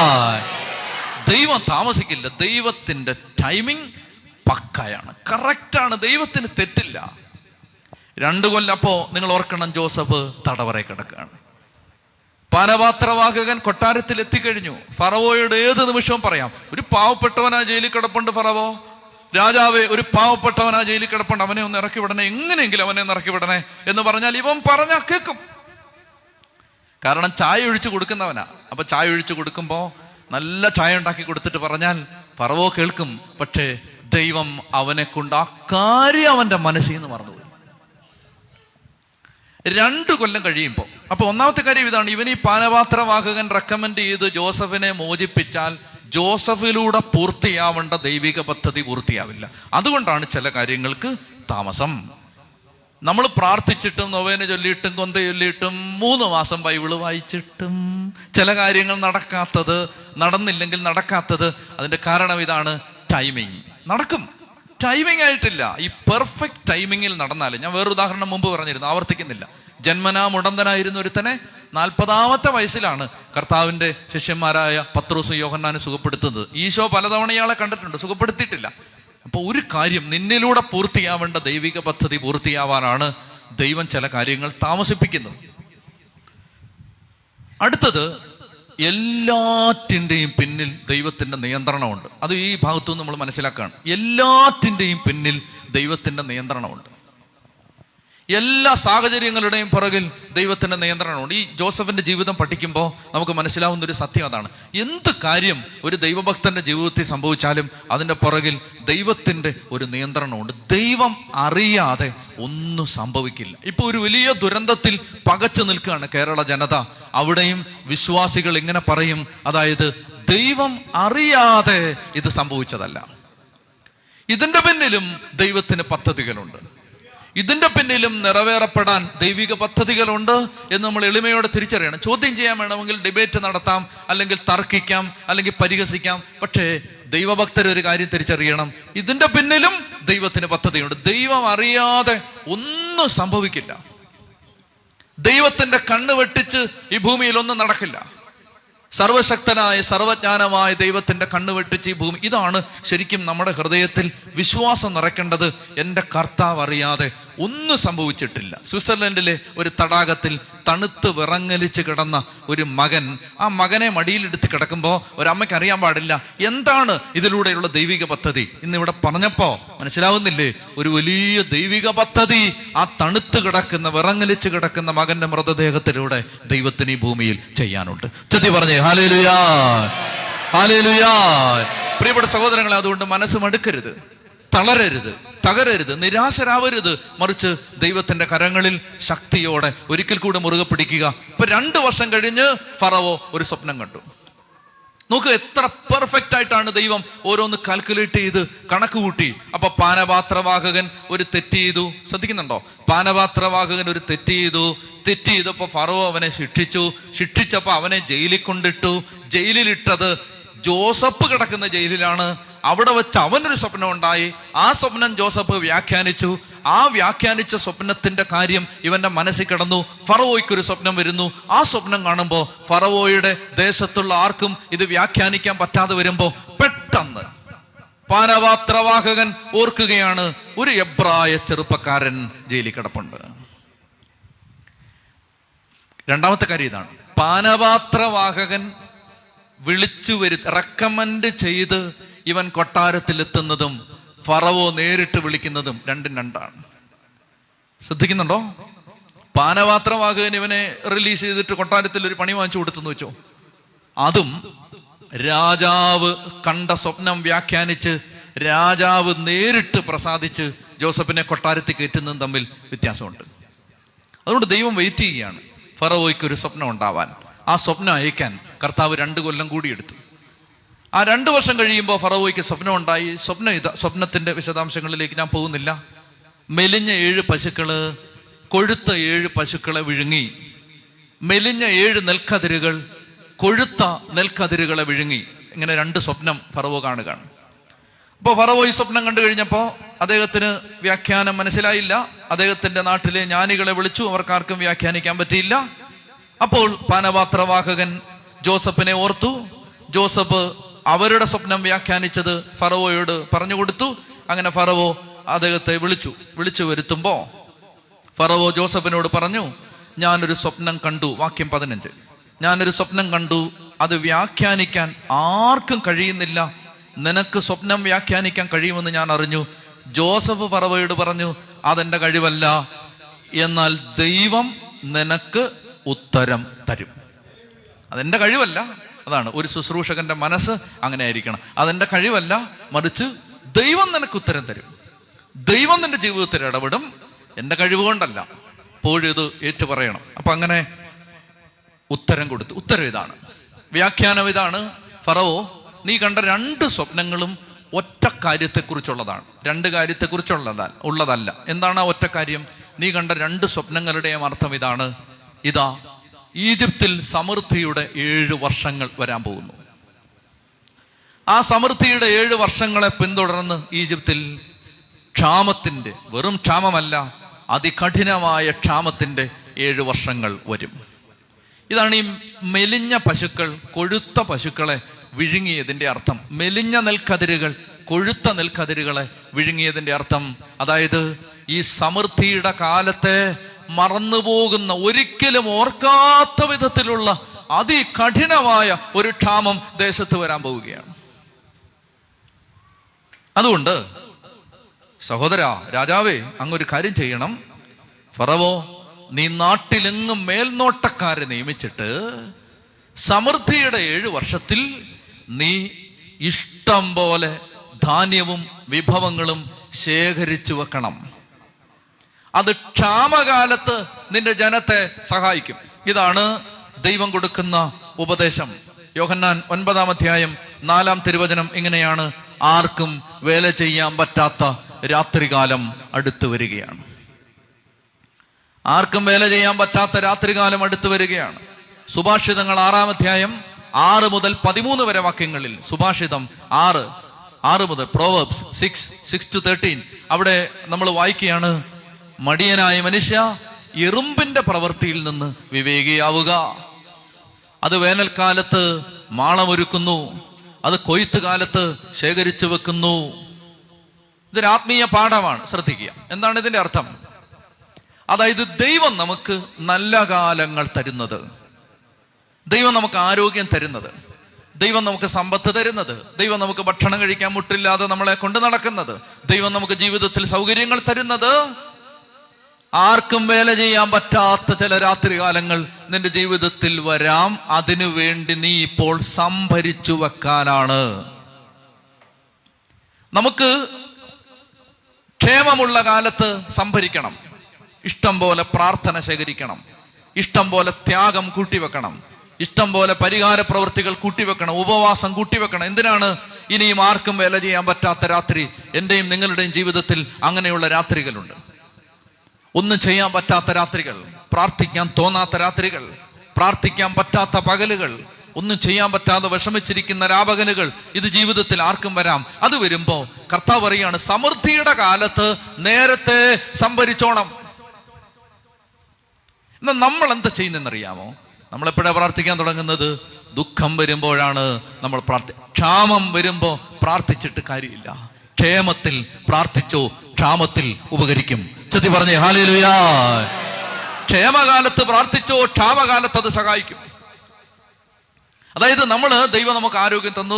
ദൈവം താമസിക്കില്ല. ദൈവത്തിൻ്റെ ടൈമിങ് പക്കായാണ്, കറക്റ്റാണ്. ദൈവത്തിന് തെറ്റില്ല. 2 കൊല്ലം അപ്പോൾ നിങ്ങൾ ഓർക്കണം, ജോസഫ് തടവറ കിടക്കുകയാണ്. പാനപാത്രവാഹകൻ കൊട്ടാരത്തിൽ എത്തിക്കഴിഞ്ഞു. ഫറവോയുടെ ഏത് നിമിഷവും പറയാം, ഒരു പാവപ്പെട്ടവനാ ജയിലിൽ കിടപ്പുണ്ട് ഫറവോ, രാജാവേ ഒരു പാവപ്പെട്ടവനാ ജയിലിൽ കിടപ്പുണ്ട്, അവനെ ഒന്ന് ഇറക്കി വിടണേ, എങ്ങനെയെങ്കിലും അവനെ ഒന്ന് ഇറക്കി വിടണേ എന്ന് പറഞ്ഞാൽ ഇവൻ പറഞ്ഞാൽ കേൾക്കും. കാരണം ചായ ഒഴിച്ചു കൊടുക്കുന്നവനാ. അപ്പൊ ചായ ഒഴിച്ചു കൊടുക്കുമ്പോൾ നല്ല ചായ ഉണ്ടാക്കി കൊടുത്തിട്ട് പറഞ്ഞാൽ ഫറവോ കേൾക്കും. പക്ഷേ ദൈവം അവനെ കൊണ്ട് ആ കാര്യം അവൻ്റെ മനസ്സിൽ നിന്ന് മറന്നുപോയി. 2 കൊല്ലം കഴിയുമ്പോൾ, അപ്പൊ ഒന്നാമത്തെ കാര്യം ഇതാണ്, ഇവൻ ഈ പാനപാത്രവാഹകൻ റെക്കമെൻഡ് ചെയ്ത് ജോസഫിനെ മോചിപ്പിച്ചാൽ ജോസഫിലൂടെ പൂർത്തിയാവേണ്ട ദൈവിക പദ്ധതി പൂർത്തിയാവില്ല. അതുകൊണ്ടാണ് ചില കാര്യങ്ങൾക്ക് താമസം. നമ്മൾ പ്രാർത്ഥിച്ചിട്ടും നൊവേന ചൊല്ലിയിട്ടും കൊന്ത ചൊല്ലിയിട്ടും 3 മാസം ബൈബിള് വായിച്ചിട്ടും ചില കാര്യങ്ങൾ നടന്നില്ലെങ്കിൽ നടക്കാത്തത് അതിൻ്റെ കാരണം ഇതാണ്, ടൈമിങ്. നടക്കും, ടൈമിംഗ് ആയിട്ടില്ല. ഈ പെർഫെക്റ്റ് ടൈമിങ്ങിൽ നടന്നാലും, ഞാൻ വേറൊരു ഉദാഹരണം മുമ്പ് പറഞ്ഞിരുന്നു, ആവർത്തിക്കുന്നില്ല. ജന്മനാ മുടന്തനായിരുന്ന ഒരുത്തനെ 40ാമത്തെ വയസ്സിലാണ് കർത്താവിൻ്റെ ശിഷ്യന്മാരായ പത്രോസും യോഹന്നാനും സുഖപ്പെടുത്തുന്നത്. ഈശോ പലതവണ ഇയാളെ കണ്ടിട്ടുണ്ട്, സുഖപ്പെടുത്തിയിട്ടില്ല. അപ്പോൾ ഒരു കാര്യം, നിന്നിലൂടെ പൂർത്തിയാവേണ്ട ദൈവിക പദ്ധതി പൂർത്തിയാവാനാണ് ദൈവം ചില കാര്യങ്ങൾ താമസിപ്പിക്കുന്നത്. അടുത്തത്, എല്ലാറ്റിൻ്റെയും പിന്നിൽ ദൈവത്തിൻ്റെ നിയന്ത്രണമുണ്ട്. അത് ഈ ഭാഗത്തുനിന്ന് നമ്മൾ മനസ്സിലാക്കുകയാണ്. എല്ലാറ്റിൻ്റെയും പിന്നിൽ ദൈവത്തിൻ്റെ നിയന്ത്രണമുണ്ട്. എല്ലാ സാഹചര്യങ്ങളുടെയും പുറകിൽ ദൈവത്തിൻ്റെ നിയന്ത്രണമുണ്ട്. ഈ ജോസഫിൻ്റെ ജീവിതം പഠിക്കുമ്പോൾ നമുക്ക് മനസ്സിലാവുന്നൊരു സത്യം അതാണ്. എന്ത് കാര്യം ഒരു ദൈവഭക്തൻ്റെ ജീവിതത്തിൽ സംഭവിച്ചാലും അതിൻ്റെ പുറകിൽ ദൈവത്തിൻ്റെ ഒരു നിയന്ത്രണമുണ്ട്. ദൈവം അറിയാതെ ഒന്നും സംഭവിക്കില്ല. ഇപ്പോൾ ഒരു വലിയ ദുരന്തത്തിൽ പകച്ചു നിൽക്കുകയാണ് കേരള ജനത. അവിടെയും വിശ്വാസികൾ ഇങ്ങനെ പറയും, അതായത് ദൈവം അറിയാതെ ഇത് സംഭവിച്ചതല്ല, ഇതിൻ്റെ പിന്നിലും ദൈവത്തിന് പദ്ധതികളുണ്ട്, ഇതിൻ്റെ പിന്നിലും നിറവേറപ്പെടാൻ ദൈവിക പദ്ധതികളുണ്ട് എന്ന് നമ്മൾ എളിമയോടെ തിരിച്ചറിയണം. ചോദ്യം ചെയ്യാൻ വേണമെങ്കിൽ ഡിബേറ്റ് നടത്താം, അല്ലെങ്കിൽ തർക്കിക്കാം, അല്ലെങ്കിൽ പരിഹസിക്കാം. പക്ഷേ ദൈവഭക്തരൊരു കാര്യം തിരിച്ചറിയണം, ഇതിൻ്റെ പിന്നിലും ദൈവത്തിന് പദ്ധതിയുണ്ട്. ദൈവം അറിയാതെ ഒന്നും സംഭവിക്കില്ല. ദൈവത്തിൻ്റെ കണ്ണ് വെട്ടിച്ച് ഈ ഭൂമിയിൽ ഒന്നും നടക്കില്ല. സർവശക്തനായ സർവജ്ഞാനമായ ദൈവത്തിൻ്റെ കണ്ണ് വെട്ടിച്ച് ഈ ഭൂമി, ഇതാണ് ശരിക്കും നമ്മുടെ ഹൃദയത്തിൽ വിശ്വാസം നിറയ്ക്കേണ്ടത്. എൻ്റെ കർത്താവ് അറിയാതെ ഒന്നും സംഭവിച്ചിട്ടില്ല. സ്വിറ്റ്സർലൻഡിലെ ഒരു തടാകത്തിൽ തണുത്ത് വിറങ്ങലിച്ച് കിടന്ന ഒരു മകൻ, ആ മകനെ മടിയിലെടുത്ത് കിടക്കുമ്പോൾ ഒരമ്മയ്ക്ക് അറിയാൻ പാടില്ല എന്താണ് ഇതിലൂടെയുള്ള ദൈവിക പദ്ധതി. ഇന്നിവിടെ പറഞ്ഞപ്പോൾ മനസ്സിലാവുന്നില്ലേ? ഒരു വലിയ ദൈവിക പദ്ധതി ആ തണുത്ത് കിടക്കുന്ന വിറങ്ങലിച്ച് കിടക്കുന്ന മകൻ്റെ മൃതദേഹത്തിലൂടെ ദൈവത്തിന് ഈ ഭൂമിയിൽ ചെയ്യാനുണ്ട്. ചെത്തി പറഞ്ഞേ ഹല്ലേലൂയാ, ഹല്ലേലൂയാ. പ്രിയപ്പെട്ട സഹോദരങ്ങളെ, അതുകൊണ്ട് മനസ്സ് മടുക്കരുത്, തളരരുത്, തകരരുത്, നിരാശരാവരുത്. മറിച്ച് ദൈവത്തിൻ്റെ കരങ്ങളിൽ ശക്തിയോടെ ഒരിക്കൽ കൂടെ മുറുകെ പിടിക്കുക. ഇപ്പം 2 വർഷം കഴിഞ്ഞ് ഫറവോ ഒരു സ്വപ്നം കണ്ടു. നോക്ക്, എത്ര പെർഫെക്റ്റ് ആയിട്ടാണ് ദൈവം ഓരോന്ന് കാൽക്കുലേറ്റ് ചെയ്ത് കണക്ക് കൂട്ടി. അപ്പം പാനപാത്രവാഹകൻ ഒരു തെറ്റ് ചെയ്തു. ശ്രദ്ധിക്കുന്നുണ്ടോ? പാനപാത്രവാഹകൻ ഒരു തെറ്റ് ചെയ്തു. തെറ്റ് ചെയ്തപ്പോൾ ഫറവോ അവനെ ശിക്ഷിച്ചു. ശിക്ഷിച്ചപ്പോൾ അവനെ ജയിലിൽ കൊണ്ടിട്ടു. ജയിലിലിട്ടത് ജോസഫ് കിടക്കുന്ന ജയിലിലാണ്. അവിടെ വെച്ച് അവനൊരു സ്വപ്നം ഉണ്ടായി. ആ സ്വപ്നം ജോസഫ് വ്യാഖ്യാനിച്ചു. ആ വ്യാഖ്യാനിച്ച സ്വപ്നത്തിൻ്റെ കാര്യം ഇവൻ്റെ മനസ്സിൽ കിടന്നു. ഫറവോയ്ക്കൊരു സ്വപ്നം വരുന്നു. ആ സ്വപ്നം കാണുമ്പോൾ ഫറവോയുടെ ദേശത്തുള്ള ആർക്കും ഇത് വ്യാഖ്യാനിക്കാൻ പറ്റാതെ വരുമ്പോൾ പെട്ടെന്ന് പാനപാത്രവാഹകൻ ഓർക്കുകയാണ്, ഒരു എബ്രായ ചെറുപ്പക്കാരൻ ജയിലിൽ കിടപ്പുണ്ട്. 2ാമത്തെ കാര്യം ഇതാണ്, പാനപാത്രവാഹകൻ വിളിച്ചു റെക്കമെൻഡ് ചെയ്ത് ഇവൻ കൊട്ടാരത്തിലെത്തുന്നതും ഫറവോ നേരിട്ട് വിളിക്കുന്നതും 2-2. ശ്രദ്ധിക്കുന്നുണ്ടോ? പാനപാത്രവാഹകൻ ഇവനെ റിലീസ് ചെയ്തിട്ട് കൊട്ടാരത്തിൽ ഒരു പണി വാങ്ങിച്ചു കൊടുത്തെന്ന് വെച്ചോ. അതും രാജാവ് കണ്ട സ്വപ്നം വ്യാഖ്യാനിച്ച് രാജാവ് നേരിട്ട് പ്രസാദിച്ച് ജോസഫിനെ കൊട്ടാരത്തിൽ കയറ്റുന്നതും തമ്മിൽ വ്യത്യാസമുണ്ട്. അതുകൊണ്ട് ദൈവം വെയിറ്റ് ചെയ്യുകയാണ് ഫറവോയ്ക്കൊരു സ്വപ്നം ഉണ്ടാവാൻ. ആ സ്വപ്നം അയക്കാൻ കർത്താവ് 2 കൊല്ലം കൂടി എടുത്തു. ആ 2 വർഷം കഴിയുമ്പോൾ ഫറവോയ്ക്ക് സ്വപ്നം ഉണ്ടായി. സ്വപ്നത്തിൻ്റെ വിശദാംശങ്ങളിലേക്ക് ഞാൻ പോകുന്നില്ല. മെലിഞ്ഞ 7 പശുക്കൾ കൊഴുത്ത 7 പശുക്കളെ വിഴുങ്ങി. മെലിഞ്ഞ 7 നെൽക്കതിരുകൾ കൊഴുത്ത നെൽക്കതിരുകളെ വിഴുങ്ങി. ഇങ്ങനെ 2 സ്വപ്നം ഫറവോ കാണുകയാണ്. അപ്പോൾ ഫറവോ ഈ സ്വപ്നം കണ്ടു കഴിഞ്ഞപ്പോൾ അദ്ദേഹത്തിന് വ്യാഖ്യാനം മനസ്സിലായില്ല. അദ്ദേഹത്തിൻ്റെ നാട്ടിലെ ജ്ഞാനികളെ വിളിച്ചു. അവർക്കാർക്കും വ്യാഖ്യാനിക്കാൻ പറ്റിയില്ല. അപ്പോൾ പാനപാത്രവാഹകൻ ജോസഫിനെ ഓർത്തു. ജോസഫ് അവരുടെ സ്വപ്നം വ്യാഖ്യാനിച്ചത് ഫറവോയോട് പറഞ്ഞു കൊടുത്തു. അങ്ങനെ ഫറവോ അദ്ദേഹത്തെ വിളിച്ചു വരുത്തുമ്പോൾ ഫറവോ ജോസഫിനോട് പറഞ്ഞു, ഞാനൊരു സ്വപ്നം കണ്ടു. വാക്യം 15, ഞാനൊരു സ്വപ്നം കണ്ടു, അത് വ്യാഖ്യാനിക്കാൻ ആർക്കും കഴിയുന്നില്ല. നിനക്ക് സ്വപ്നം വ്യാഖ്യാനിക്കാൻ കഴിയുമെന്ന് ഞാൻ അറിഞ്ഞു. ജോസഫ് ഫറവോയോട് പറഞ്ഞു, അതെൻ്റെ കഴിവല്ല, എന്നാൽ ദൈവം നിനക്ക് ഉത്തരം തരും. അതെൻ്റെ കഴിവല്ല. അതാണ് ഒരു ശുശ്രൂഷകൻ്റെ മനസ്സ് അങ്ങനെ ആയിരിക്കണം. അതെൻ്റെ കഴിവല്ല, മറിച്ച് ദൈവം നിനക്ക് ഉത്തരം തരും. ദൈവം നിൻ്റെ ജീവിതത്തിൽ ഇടപെടും, എൻ്റെ കഴിവുകൊണ്ടല്ല. അപ്പോഴും ഇത് ഏറ്റുപറയണം. അപ്പം അങ്ങനെ ഉത്തരം കൊടുത്തു. ഉത്തരം ഇതാണ്, വ്യാഖ്യാനം ഇതാണ്. ഫറവോ, നീ കണ്ട 2 സ്വപ്നങ്ങളും ഒറ്റ കാര്യത്തെക്കുറിച്ചുള്ളതാണ്. 2 കാര്യത്തെക്കുറിച്ചുള്ളതല്ല. എന്താണ് ആ ഒറ്റ കാര്യം? നീ കണ്ട 2 സ്വപ്നങ്ങളുടെയും അർത്ഥം ഇതാണ്, ഇതാ ഈജിപ്തിൽ സമൃദ്ധിയുടെ 7 വർഷങ്ങൾ വരാൻ പോകുന്നു. ആ സമൃദ്ധിയുടെ 7 വർഷങ്ങളെ പിന്തുടർന്ന് ഈജിപ്തിൽ ക്ഷാമത്തിൻ്റെ, വെറും ക്ഷാമമല്ല, അതികഠിനമായ ക്ഷാമത്തിൻ്റെ 7 വർഷങ്ങൾ വരും. ഇതാണ് ഈ മെലിഞ്ഞ പശുക്കൾ കൊഴുത്ത പശുക്കളെ വിഴുങ്ങിയതിൻ്റെ അർത്ഥം. മെലിഞ്ഞ നെൽക്കതിരുകൾ കൊഴുത്ത നെൽക്കതിരുകളെ വിഴുങ്ങിയതിൻ്റെ അർത്ഥം, അതായത് ഈ സമൃദ്ധിയുടെ കാലത്തെ മറന്നുപോകുന്ന, ഒരിക്കലും ഓർക്കാത്ത വിധത്തിലുള്ള അതികഠിനമായ ഒരു ക്ഷാമം ദേശത്ത് വരാൻ പോവുകയാണ്. അതുകൊണ്ട് സഹോദരാ, രാജാവേ, അങ്ങൊരു കാര്യം ചെയ്യണം. ഫറവോ, നീ നാട്ടിലെങ്ങും മേൽനോട്ടക്കാരെ നിയമിച്ചിട്ട് സമൃദ്ധിയുടെ 7 വർഷത്തിൽ നീ ഇഷ്ടം പോലെ ധാന്യവും വിഭവങ്ങളും ശേഖരിച്ചു വെക്കണം. അത് ക്ഷാമകാലത്ത് നിന്റെ ജനത്തെ സഹായിക്കും. ഇതാണ് ദൈവം കൊടുക്കുന്ന ഉപദേശം. യോഹന്നാൻ 9-ാം അധ്യായം 4-ാം തിരുവചനം ഇങ്ങനെയാണ്: ആർക്കും വേല ചെയ്യാൻ പറ്റാത്ത രാത്രികാലം അടുത്തു വരികയാണ്. ആർക്കും വേല ചെയ്യാൻ പറ്റാത്ത രാത്രികാലം അടുത്തു വരികയാണ്. സുഭാഷിതങ്ങൾ 6-ാം അധ്യായം 6 മുതൽ 13 വരെ വാക്യങ്ങളിൽ, സുഭാഷിതം 6 മുതൽ, പ്രോവർബ്സ് 6:6-13, അവിടെ നമ്മൾ വായിക്കുകയാണ്: മടിയനായ മനുഷ്യ, എറുമ്പിന്റെ പ്രവൃത്തിയിൽ നിന്ന് വിവേകിയാവുക. അത് വേനൽക്കാലത്ത് മാളമൊരുക്കുന്നു, അത് കൊയ്ത്ത് കാലത്ത് ശേഖരിച്ചു വെക്കുന്നു. ഇതൊരു ആത്മീയ പാഠമാണ്, ശ്രദ്ധിക്കുക. എന്താണ് ഇതിൻ്റെ അർത്ഥം? അതായത് ദൈവം നമുക്ക് നല്ല കാലങ്ങൾ തരുന്നത്, ദൈവം നമുക്ക് ആരോഗ്യം തരുന്നത്, ദൈവം നമുക്ക് സമ്പത്ത് തരുന്നത്, ദൈവം നമുക്ക് ഭക്ഷണം കഴിക്കാൻ മുട്ടില്ലാതെ നമ്മളെ കൊണ്ട് നടക്കുന്നത്, ദൈവം നമുക്ക് ജീവിതത്തിൽ സൗകര്യങ്ങൾ തരുന്നത് ആർക്കും വേല ചെയ്യാൻ പറ്റാത്ത ചില രാത്രികാലങ്ങൾ നിന്റെ ജീവിതത്തിൽ വരാം. അതിനുവേണ്ടി നീ ഇപ്പോൾ സംഭരിച്ചു വെക്കാനാണ്. നമുക്ക് ക്ഷേമമുള്ള കാലത്ത് സംഭരിക്കണം, ഇഷ്ടം പോലെ പ്രാർത്ഥന ശേഖരിക്കണം, ഇഷ്ടം പോലെ ത്യാഗം കൂട്ടിവെക്കണം, ഇഷ്ടം പോലെ പരിഹാര പ്രവൃത്തികൾ കൂട്ടിവെക്കണം, ഉപവാസം കൂട്ടിവെക്കണം. എന്തിനാണ്? ഇനിയും ആർക്കും വേല ചെയ്യാൻ പറ്റാത്ത രാത്രി. എൻ്റെയും നിങ്ങളുടെയും ജീവിതത്തിൽ അങ്ങനെയുള്ള രാത്രികളുണ്ട്. ഒന്നും ചെയ്യാൻ പറ്റാത്ത രാത്രികൾ, പ്രാർത്ഥിക്കാൻ തോന്നാത്ത രാത്രികൾ, പ്രാർത്ഥിക്കാൻ പറ്റാത്ത പകലുകൾ, ഒന്നും ചെയ്യാൻ പറ്റാതെ വിഷമിച്ചിരിക്കുന്ന രാപകലുകൾ. ഇത് ജീവിതത്തിൽ ആർക്കും വരാം. അത് വരുമ്പോൾ കർത്താവ് പറയാണ്, സമൃദ്ധിയുടെ കാലത്ത് നേരത്തെ സംഭരിച്ചോണം. എന്നാൽ നമ്മൾ എന്താ ചെയ്യുന്നതെന്നറിയാമോ? നമ്മളെപ്പോഴാണ് പ്രാർത്ഥിക്കാൻ തുടങ്ങുന്നത്? ദുഃഖം വരുമ്പോഴാണ് നമ്മൾ ക്ഷാമം വരുമ്പോൾ പ്രാർത്ഥിച്ചിട്ട് കാര്യമില്ല. ക്ഷേമത്തിൽ പ്രാർത്ഥിച്ചോ, ക്ഷാമത്തിൽ ഉപകരിക്കും. ചെത്തി പറഞ്ഞേ ഹല്ലേലൂയ. ക്ഷേമകാലത്ത് പ്രാർത്ഥിച്ചോ, ക്ഷാമകാലത്ത് അത് സഹായിക്കും. അതായത് ദൈവം നമുക്ക് ആരോഗ്യം തന്നു,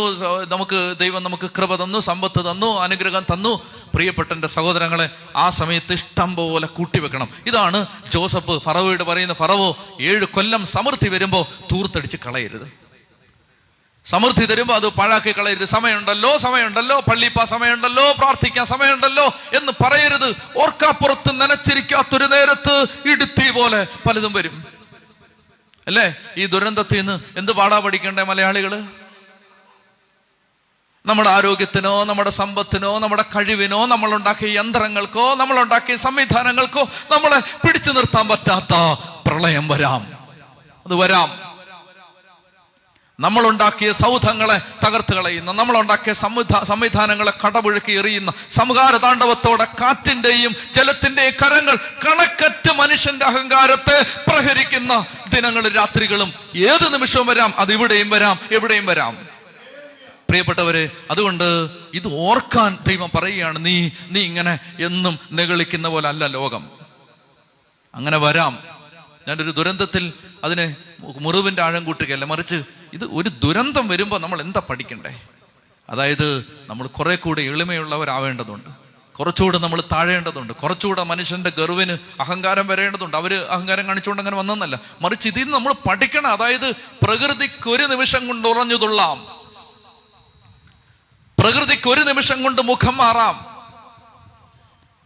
ദൈവം നമുക്ക് കൃപ തന്നു, സമ്പത്ത് തന്നു, അനുഗ്രഹം തന്നു. പ്രിയപ്പെട്ട സഹോദരങ്ങളെ, ആ സമയത്ത് ഇഷ്ടം പോലെ കൂട്ടിവെക്കണം. ഇതാണ് ജോസഫ് ഫറവോട് പറയുന്ന, ഫറവോ, 7 കൊല്ലം സമൃദ്ധി വരുമ്പോൾ തൂർത്തടിച്ച് കളയരുത്. സമൃദ്ധി തരുമ്പോൾ അത് പാഴാക്കി കളയരുത്. സമയമുണ്ടല്ലോ, സമയമുണ്ടല്ലോ, പള്ളിപ്പാ സമയമുണ്ടല്ലോ, പ്രാർത്ഥിക്കാൻ സമയമുണ്ടല്ലോ എന്ന് പറയരുത്. ഓർക്കാപ്പുറത്ത് നനച്ചിരിക്കാത്തൊരു നേരത്ത് ഇടുത്തി പോലെ പലതും വരും, അല്ലേ? ഈ ദുരന്തത്തിൽ നിന്ന് എന്ത് പാടാ പഠിക്കേണ്ടേ മലയാളികള്? നമ്മുടെ ആരോഗ്യത്തിനോ, നമ്മുടെ സമ്പത്തിനോ, നമ്മുടെ കഴിവിനോ, നമ്മളുണ്ടാക്കിയ യന്ത്രങ്ങൾക്കോ, നമ്മളുണ്ടാക്കിയ സംവിധാനങ്ങൾക്കോ നമ്മളെ പിടിച്ചു നിർത്താൻ പറ്റാത്ത പ്രളയം വരാം. അത് വരാം. നമ്മളുണ്ടാക്കിയ സൗധങ്ങളെ തകർത്ത് കളയുന്ന, നമ്മളുണ്ടാക്കിയ സംവിധാനങ്ങളെ കടപുഴക്കി എറിയുന്ന സംഹാര താണ്ഡവത്തോടെ കാറ്റിൻ്റെയും ജലത്തിൻ്റെയും കരങ്ങൾ കണക്കറ്റ് മനുഷ്യൻ്റെ അഹങ്കാരത്തെ പ്രഹരിക്കുന്ന ദിനങ്ങളും രാത്രികളും ഏത് നിമിഷവും വരാം. അത് ഇവിടെയും വരാം, എവിടെയും വരാം. പ്രിയപ്പെട്ടവരെ, അതുകൊണ്ട് ഇത് ഓർക്കാൻ ദൈവം പറയുകയാണ്, നീ ഇങ്ങനെ എന്നും നിഗളിക്കുന്ന പോലെ അല്ല ലോകം. അങ്ങനെ വരാം. ഞാനൊരു ദുരന്തത്തിൽ അതിനെ മുറിവിൻ്റെ ആഴം കൂട്ടുകയല്ല, മറിച്ച് ഇത് ഒരു ദുരന്തം വരുമ്പോൾ നമ്മൾ എന്താ പഠിക്കണ്ടേ? അതായത് നമ്മൾ കുറെ കൂടെ എളിമയുള്ളവരാവേണ്ടതുണ്ട്, കുറച്ചുകൂടെ നമ്മൾ താഴേണ്ടതുണ്ട്, കുറച്ചുകൂടെ മനുഷ്യൻ്റെ ഗർവിന് അഹങ്കാരം വരേണ്ടതുണ്ട്. അവർ അഹങ്കാരം കാണിച്ചുകൊണ്ട് അങ്ങനെ വന്നതല്ല, മറിച്ച് ഇതിൽ നിന്ന് നമ്മൾ പഠിക്കണം. അതായത് പ്രകൃതിക്കൊരു നിമിഷം കൊണ്ട് ഉറഞ്ഞുതുള്ളാം, പ്രകൃതിക്കൊരു നിമിഷം കൊണ്ട് മുഖം മാറാം.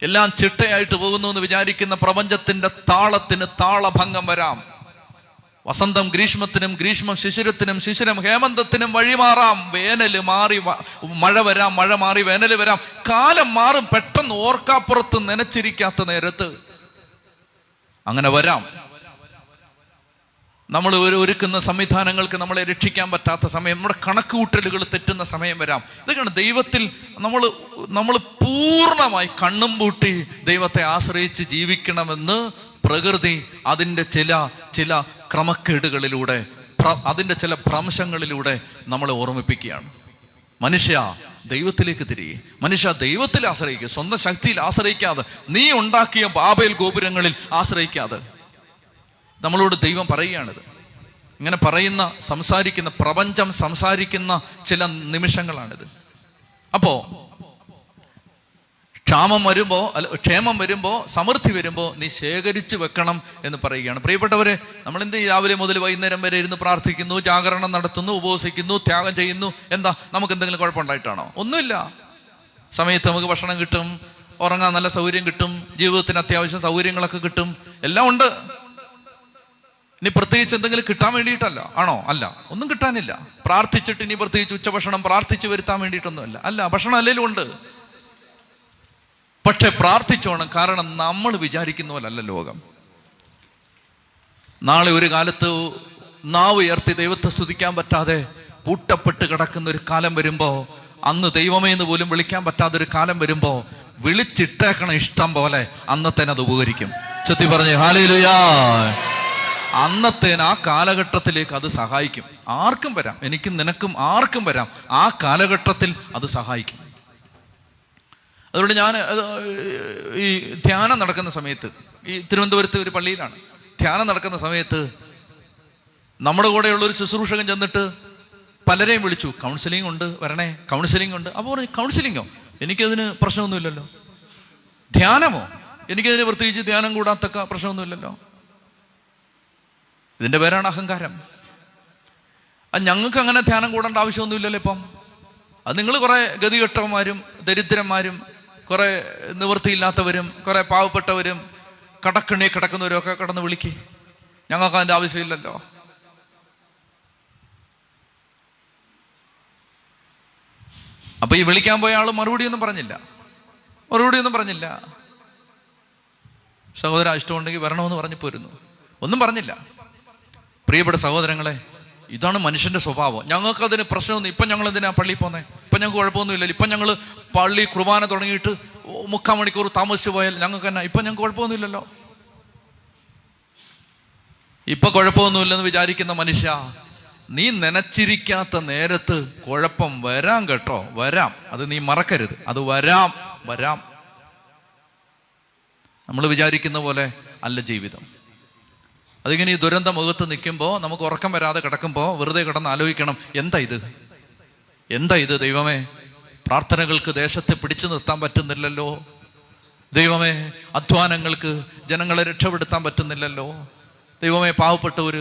എല്ലാം ചിട്ടയായിട്ട് പോകുന്നു എന്ന് വിചാരിക്കുന്ന പ്രപഞ്ചത്തിൻ്റെ താളത്തിന് താളഭംഗം വരാം. വസന്തം ഗ്രീഷ്മത്തിനും, ഗ്രീഷ്മം ശിശിരത്തിനും, ശിശിരം ഹേമന്തത്തിനും വഴിമാറാം. വേനൽ മാറി മഴ വരാം, മഴ മാറി വേനൽ വരാം. കാലം മാറും, പെട്ടെന്ന് ഓർക്കാപ്പുറത്ത് നനച്ചിരിക്കാത്ത നേരത്ത് അങ്ങനെ വരാം. നമ്മൾ ഒരുക്കുന്ന സംവിധാനങ്ങൾക്ക് നമ്മളെ രക്ഷിക്കാൻ പറ്റാത്ത സമയം, നമ്മുടെ കണക്ക് കൂട്ടലുകൾ തെറ്റുന്ന സമയം വരാം. ഇതൊക്കെയാണ് ദൈവത്തിൽ നമ്മൾ പൂർണ്ണമായി കണ്ണും പൂട്ടി ദൈവത്തെ ആശ്രയിച്ച് ജീവിക്കണമെന്ന് പ്രകൃതി അതിൻ്റെ ചില ക്രമക്കേടുകളിലൂടെ, അതിൻ്റെ ചില ഭ്രംശങ്ങളിലൂടെ നമ്മളെ ഓർമ്മിപ്പിക്കുകയാണ്. മനുഷ്യ, ദൈവത്തിലേക്ക് തിരികെ. മനുഷ്യ, ദൈവത്തിൽ ആശ്രയിക്കുക. സ്വന്തം ശക്തിയിൽ ആശ്രയിക്കാതെ, നീ ഉണ്ടാക്കിയ ബാബേൽ ഗോപുരങ്ങളിൽ ആശ്രയിക്കാതെ. നമ്മളോട് ദൈവം പറയുകയാണിത്. ഇങ്ങനെ സംസാരിക്കുന്ന പ്രപഞ്ചം സംസാരിക്കുന്ന ചില നിമിഷങ്ങളാണിത്. അപ്പോൾ ക്ഷേമം വരുമ്പോൾ, സമൃദ്ധി വരുമ്പോൾ നീ ശേഖരിച്ചു വെക്കണം എന്ന് പറയുകയാണ്. പ്രിയപ്പെട്ടവരെ, നമ്മളെന്ത് രാവിലെ മുതൽ വൈകുന്നേരം വരെ ഇരുന്ന് പ്രാർത്ഥിക്കുന്നു, ജാഗരണം നടത്തുന്നു, ഉപവസിക്കുന്നു, ത്യാഗം ചെയ്യുന്നു. എന്താ, നമുക്ക് എന്തെങ്കിലും കുഴപ്പമുണ്ടായിട്ടാണോ? ഒന്നുമില്ല. സമയത്ത് നമുക്ക് ഭക്ഷണം കിട്ടും, ഉറങ്ങാൻ നല്ല സൗകര്യം കിട്ടും, ജീവിതത്തിന് അത്യാവശ്യം സൗകര്യങ്ങളൊക്കെ കിട്ടും, എല്ലാം ഉണ്ട്. ഇനി പ്രത്യേകിച്ച് എന്തെങ്കിലും കിട്ടാൻ വേണ്ടിയിട്ടല്ല, ആണോ? അല്ല, ഒന്നും കിട്ടാനില്ല. പ്രാർത്ഥിച്ചിട്ട് ഇനി പ്രത്യേകിച്ച് ഉച്ചഭക്ഷണം പ്രാർത്ഥിച്ചു വരുത്താൻ വേണ്ടിയിട്ടൊന്നും അല്ല, ഭക്ഷണം അല്ലെങ്കിലും ഉണ്ട്. പക്ഷെ പ്രാർത്ഥിച്ചോണം. കാരണം നമ്മൾ വിചാരിക്കുന്ന പോലല്ല ലോകം. നാളെ ഒരു കാലത്ത് നാവ് ഉയർത്തി ദൈവത്തെ സ്തുതിക്കാൻ പറ്റാതെ പൂട്ടപ്പെട്ട് കിടക്കുന്ന ഒരു കാലം വരുമ്പോൾ, അന്ന് ദൈവമേ എന്ന് പോലും വിളിക്കാൻ പറ്റാത്തൊരു കാലം വരുമ്പോൾ, വിളിച്ചിട്ടേക്കണ ഇഷ്ടം പോലെ അന്നത്തേനെ അത് ഉപകരിക്കും. ചൊത്തി പറഞ്ഞേ ഹല്ലേലൂയാ. അന്നത്തേന് ആ കാലഘട്ടത്തിലേക്ക് അത് സഹായിക്കും. ആർക്കും വരാം, എനിക്കും നിനക്കും ആർക്കും വരാം. ആ കാലഘട്ടത്തിൽ അത് സഹായിക്കും. അതുകൊണ്ട് ഞാൻ ഈ ധ്യാനം നടക്കുന്ന സമയത്ത്, ഈ തിരുവനന്തപുരത്ത് ഒരു പള്ളിയിലാണ് ധ്യാനം നടക്കുന്ന സമയത്ത്, നമ്മുടെ കൂടെയുള്ളൊരു ശുശ്രൂഷകൻ ചെന്നിട്ട് പലരെയും വിളിച്ചു. കൗൺസിലിംഗ് ഉണ്ട്, വരണേ, കൗൺസിലിംഗ് ഉണ്ട്. അപ്പോൾ പറഞ്ഞു, കൗൺസിലിങ്ങോ? എനിക്കതിന് പ്രശ്നമൊന്നുമില്ലല്ലോ. ധ്യാനമോ? എനിക്കതിന് പ്രത്യേകിച്ച് ധ്യാനം കൂടാത്തൊക്കെ പ്രശ്നമൊന്നുമില്ലല്ലോ. ഇതിൻ്റെ പേരാണ് അഹങ്കാരം. അത് ഞങ്ങൾക്ക് അങ്ങനെ ധ്യാനം കൂടേണ്ട ആവശ്യമൊന്നുമില്ലല്ലോ. ഇപ്പം അത് നിങ്ങൾ കുറേ ഗതികെട്ടന്മാരും ദരിദ്രന്മാരും കുറേ നിവൃത്തിയില്ലാത്തവരും കുറേ പാവപ്പെട്ടവരും കടക്കണ്ണി കിടക്കുന്നവരൊക്കെ കിടന്ന് വിളിക്ക്, ഞങ്ങൾക്ക് അതിൻ്റെ ആവശ്യമില്ലല്ലോ. അപ്പം ഈ വിളിക്കാൻ പോയ ആൾ മറുപടിയൊന്നും പറഞ്ഞില്ല. സഹോദര, ഇഷ്ടമുണ്ടെങ്കിൽ വരണമെന്ന് പറഞ്ഞു പോരുന്നു, ഒന്നും പറഞ്ഞില്ല. പ്രിയപ്പെട്ട സഹോദരങ്ങളെ, ഇതാണ് മനുഷ്യൻ്റെ സ്വഭാവം. ഞങ്ങൾക്കതിന് പ്രശ്നമൊന്നും, ഇപ്പം ഞങ്ങൾ എന്തിനാ പള്ളിയിൽ പോകുന്നത്? ഇപ്പം ഞങ്ങൾക്ക് കുഴപ്പമൊന്നുമില്ലല്ലോ. ഇപ്പം ഞങ്ങൾ പള്ളി കുർബാന തുടങ്ങിയിട്ട് മുക്കാൽ മണിക്കൂർ താമസിച്ച് പോയാൽ ഞങ്ങൾക്ക് തന്നെ, ഇപ്പം ഞങ്ങൾക്ക് കുഴപ്പമൊന്നുമില്ലല്ലോ. ഇപ്പം കുഴപ്പമൊന്നുമില്ലെന്ന് വിചാരിക്കുന്ന മനുഷ്യ, നീ നനച്ചിരിക്കാത്ത നേരത്ത് കുഴപ്പം വരാം കേട്ടോ, വരാം. അത് നീ മറക്കരുത്, അത് വരാം. നമ്മൾ വിചാരിക്കുന്ന പോലെ അല്ല ജീവിതം. അതിങ്ങനെ ഈ ദുരന്ത മുഖത്ത് നിൽക്കുമ്പോൾ, നമുക്ക് ഉറക്കം വരാതെ കിടക്കുമ്പോൾ വെറുതെ കിടന്ന് ആലോചിക്കണം, എന്താ ഇത് ദൈവമേ, പ്രാർത്ഥനകൾക്ക് ദേശത്തെ പിടിച്ചു നിർത്താൻ പറ്റുന്നില്ലല്ലോ. ദൈവമേ, അധ്വാനങ്ങൾക്ക് ജനങ്ങളെ രക്ഷപ്പെടുത്താൻ പറ്റുന്നില്ലല്ലോ. ദൈവമേ, പാവപ്പെട്ടവർ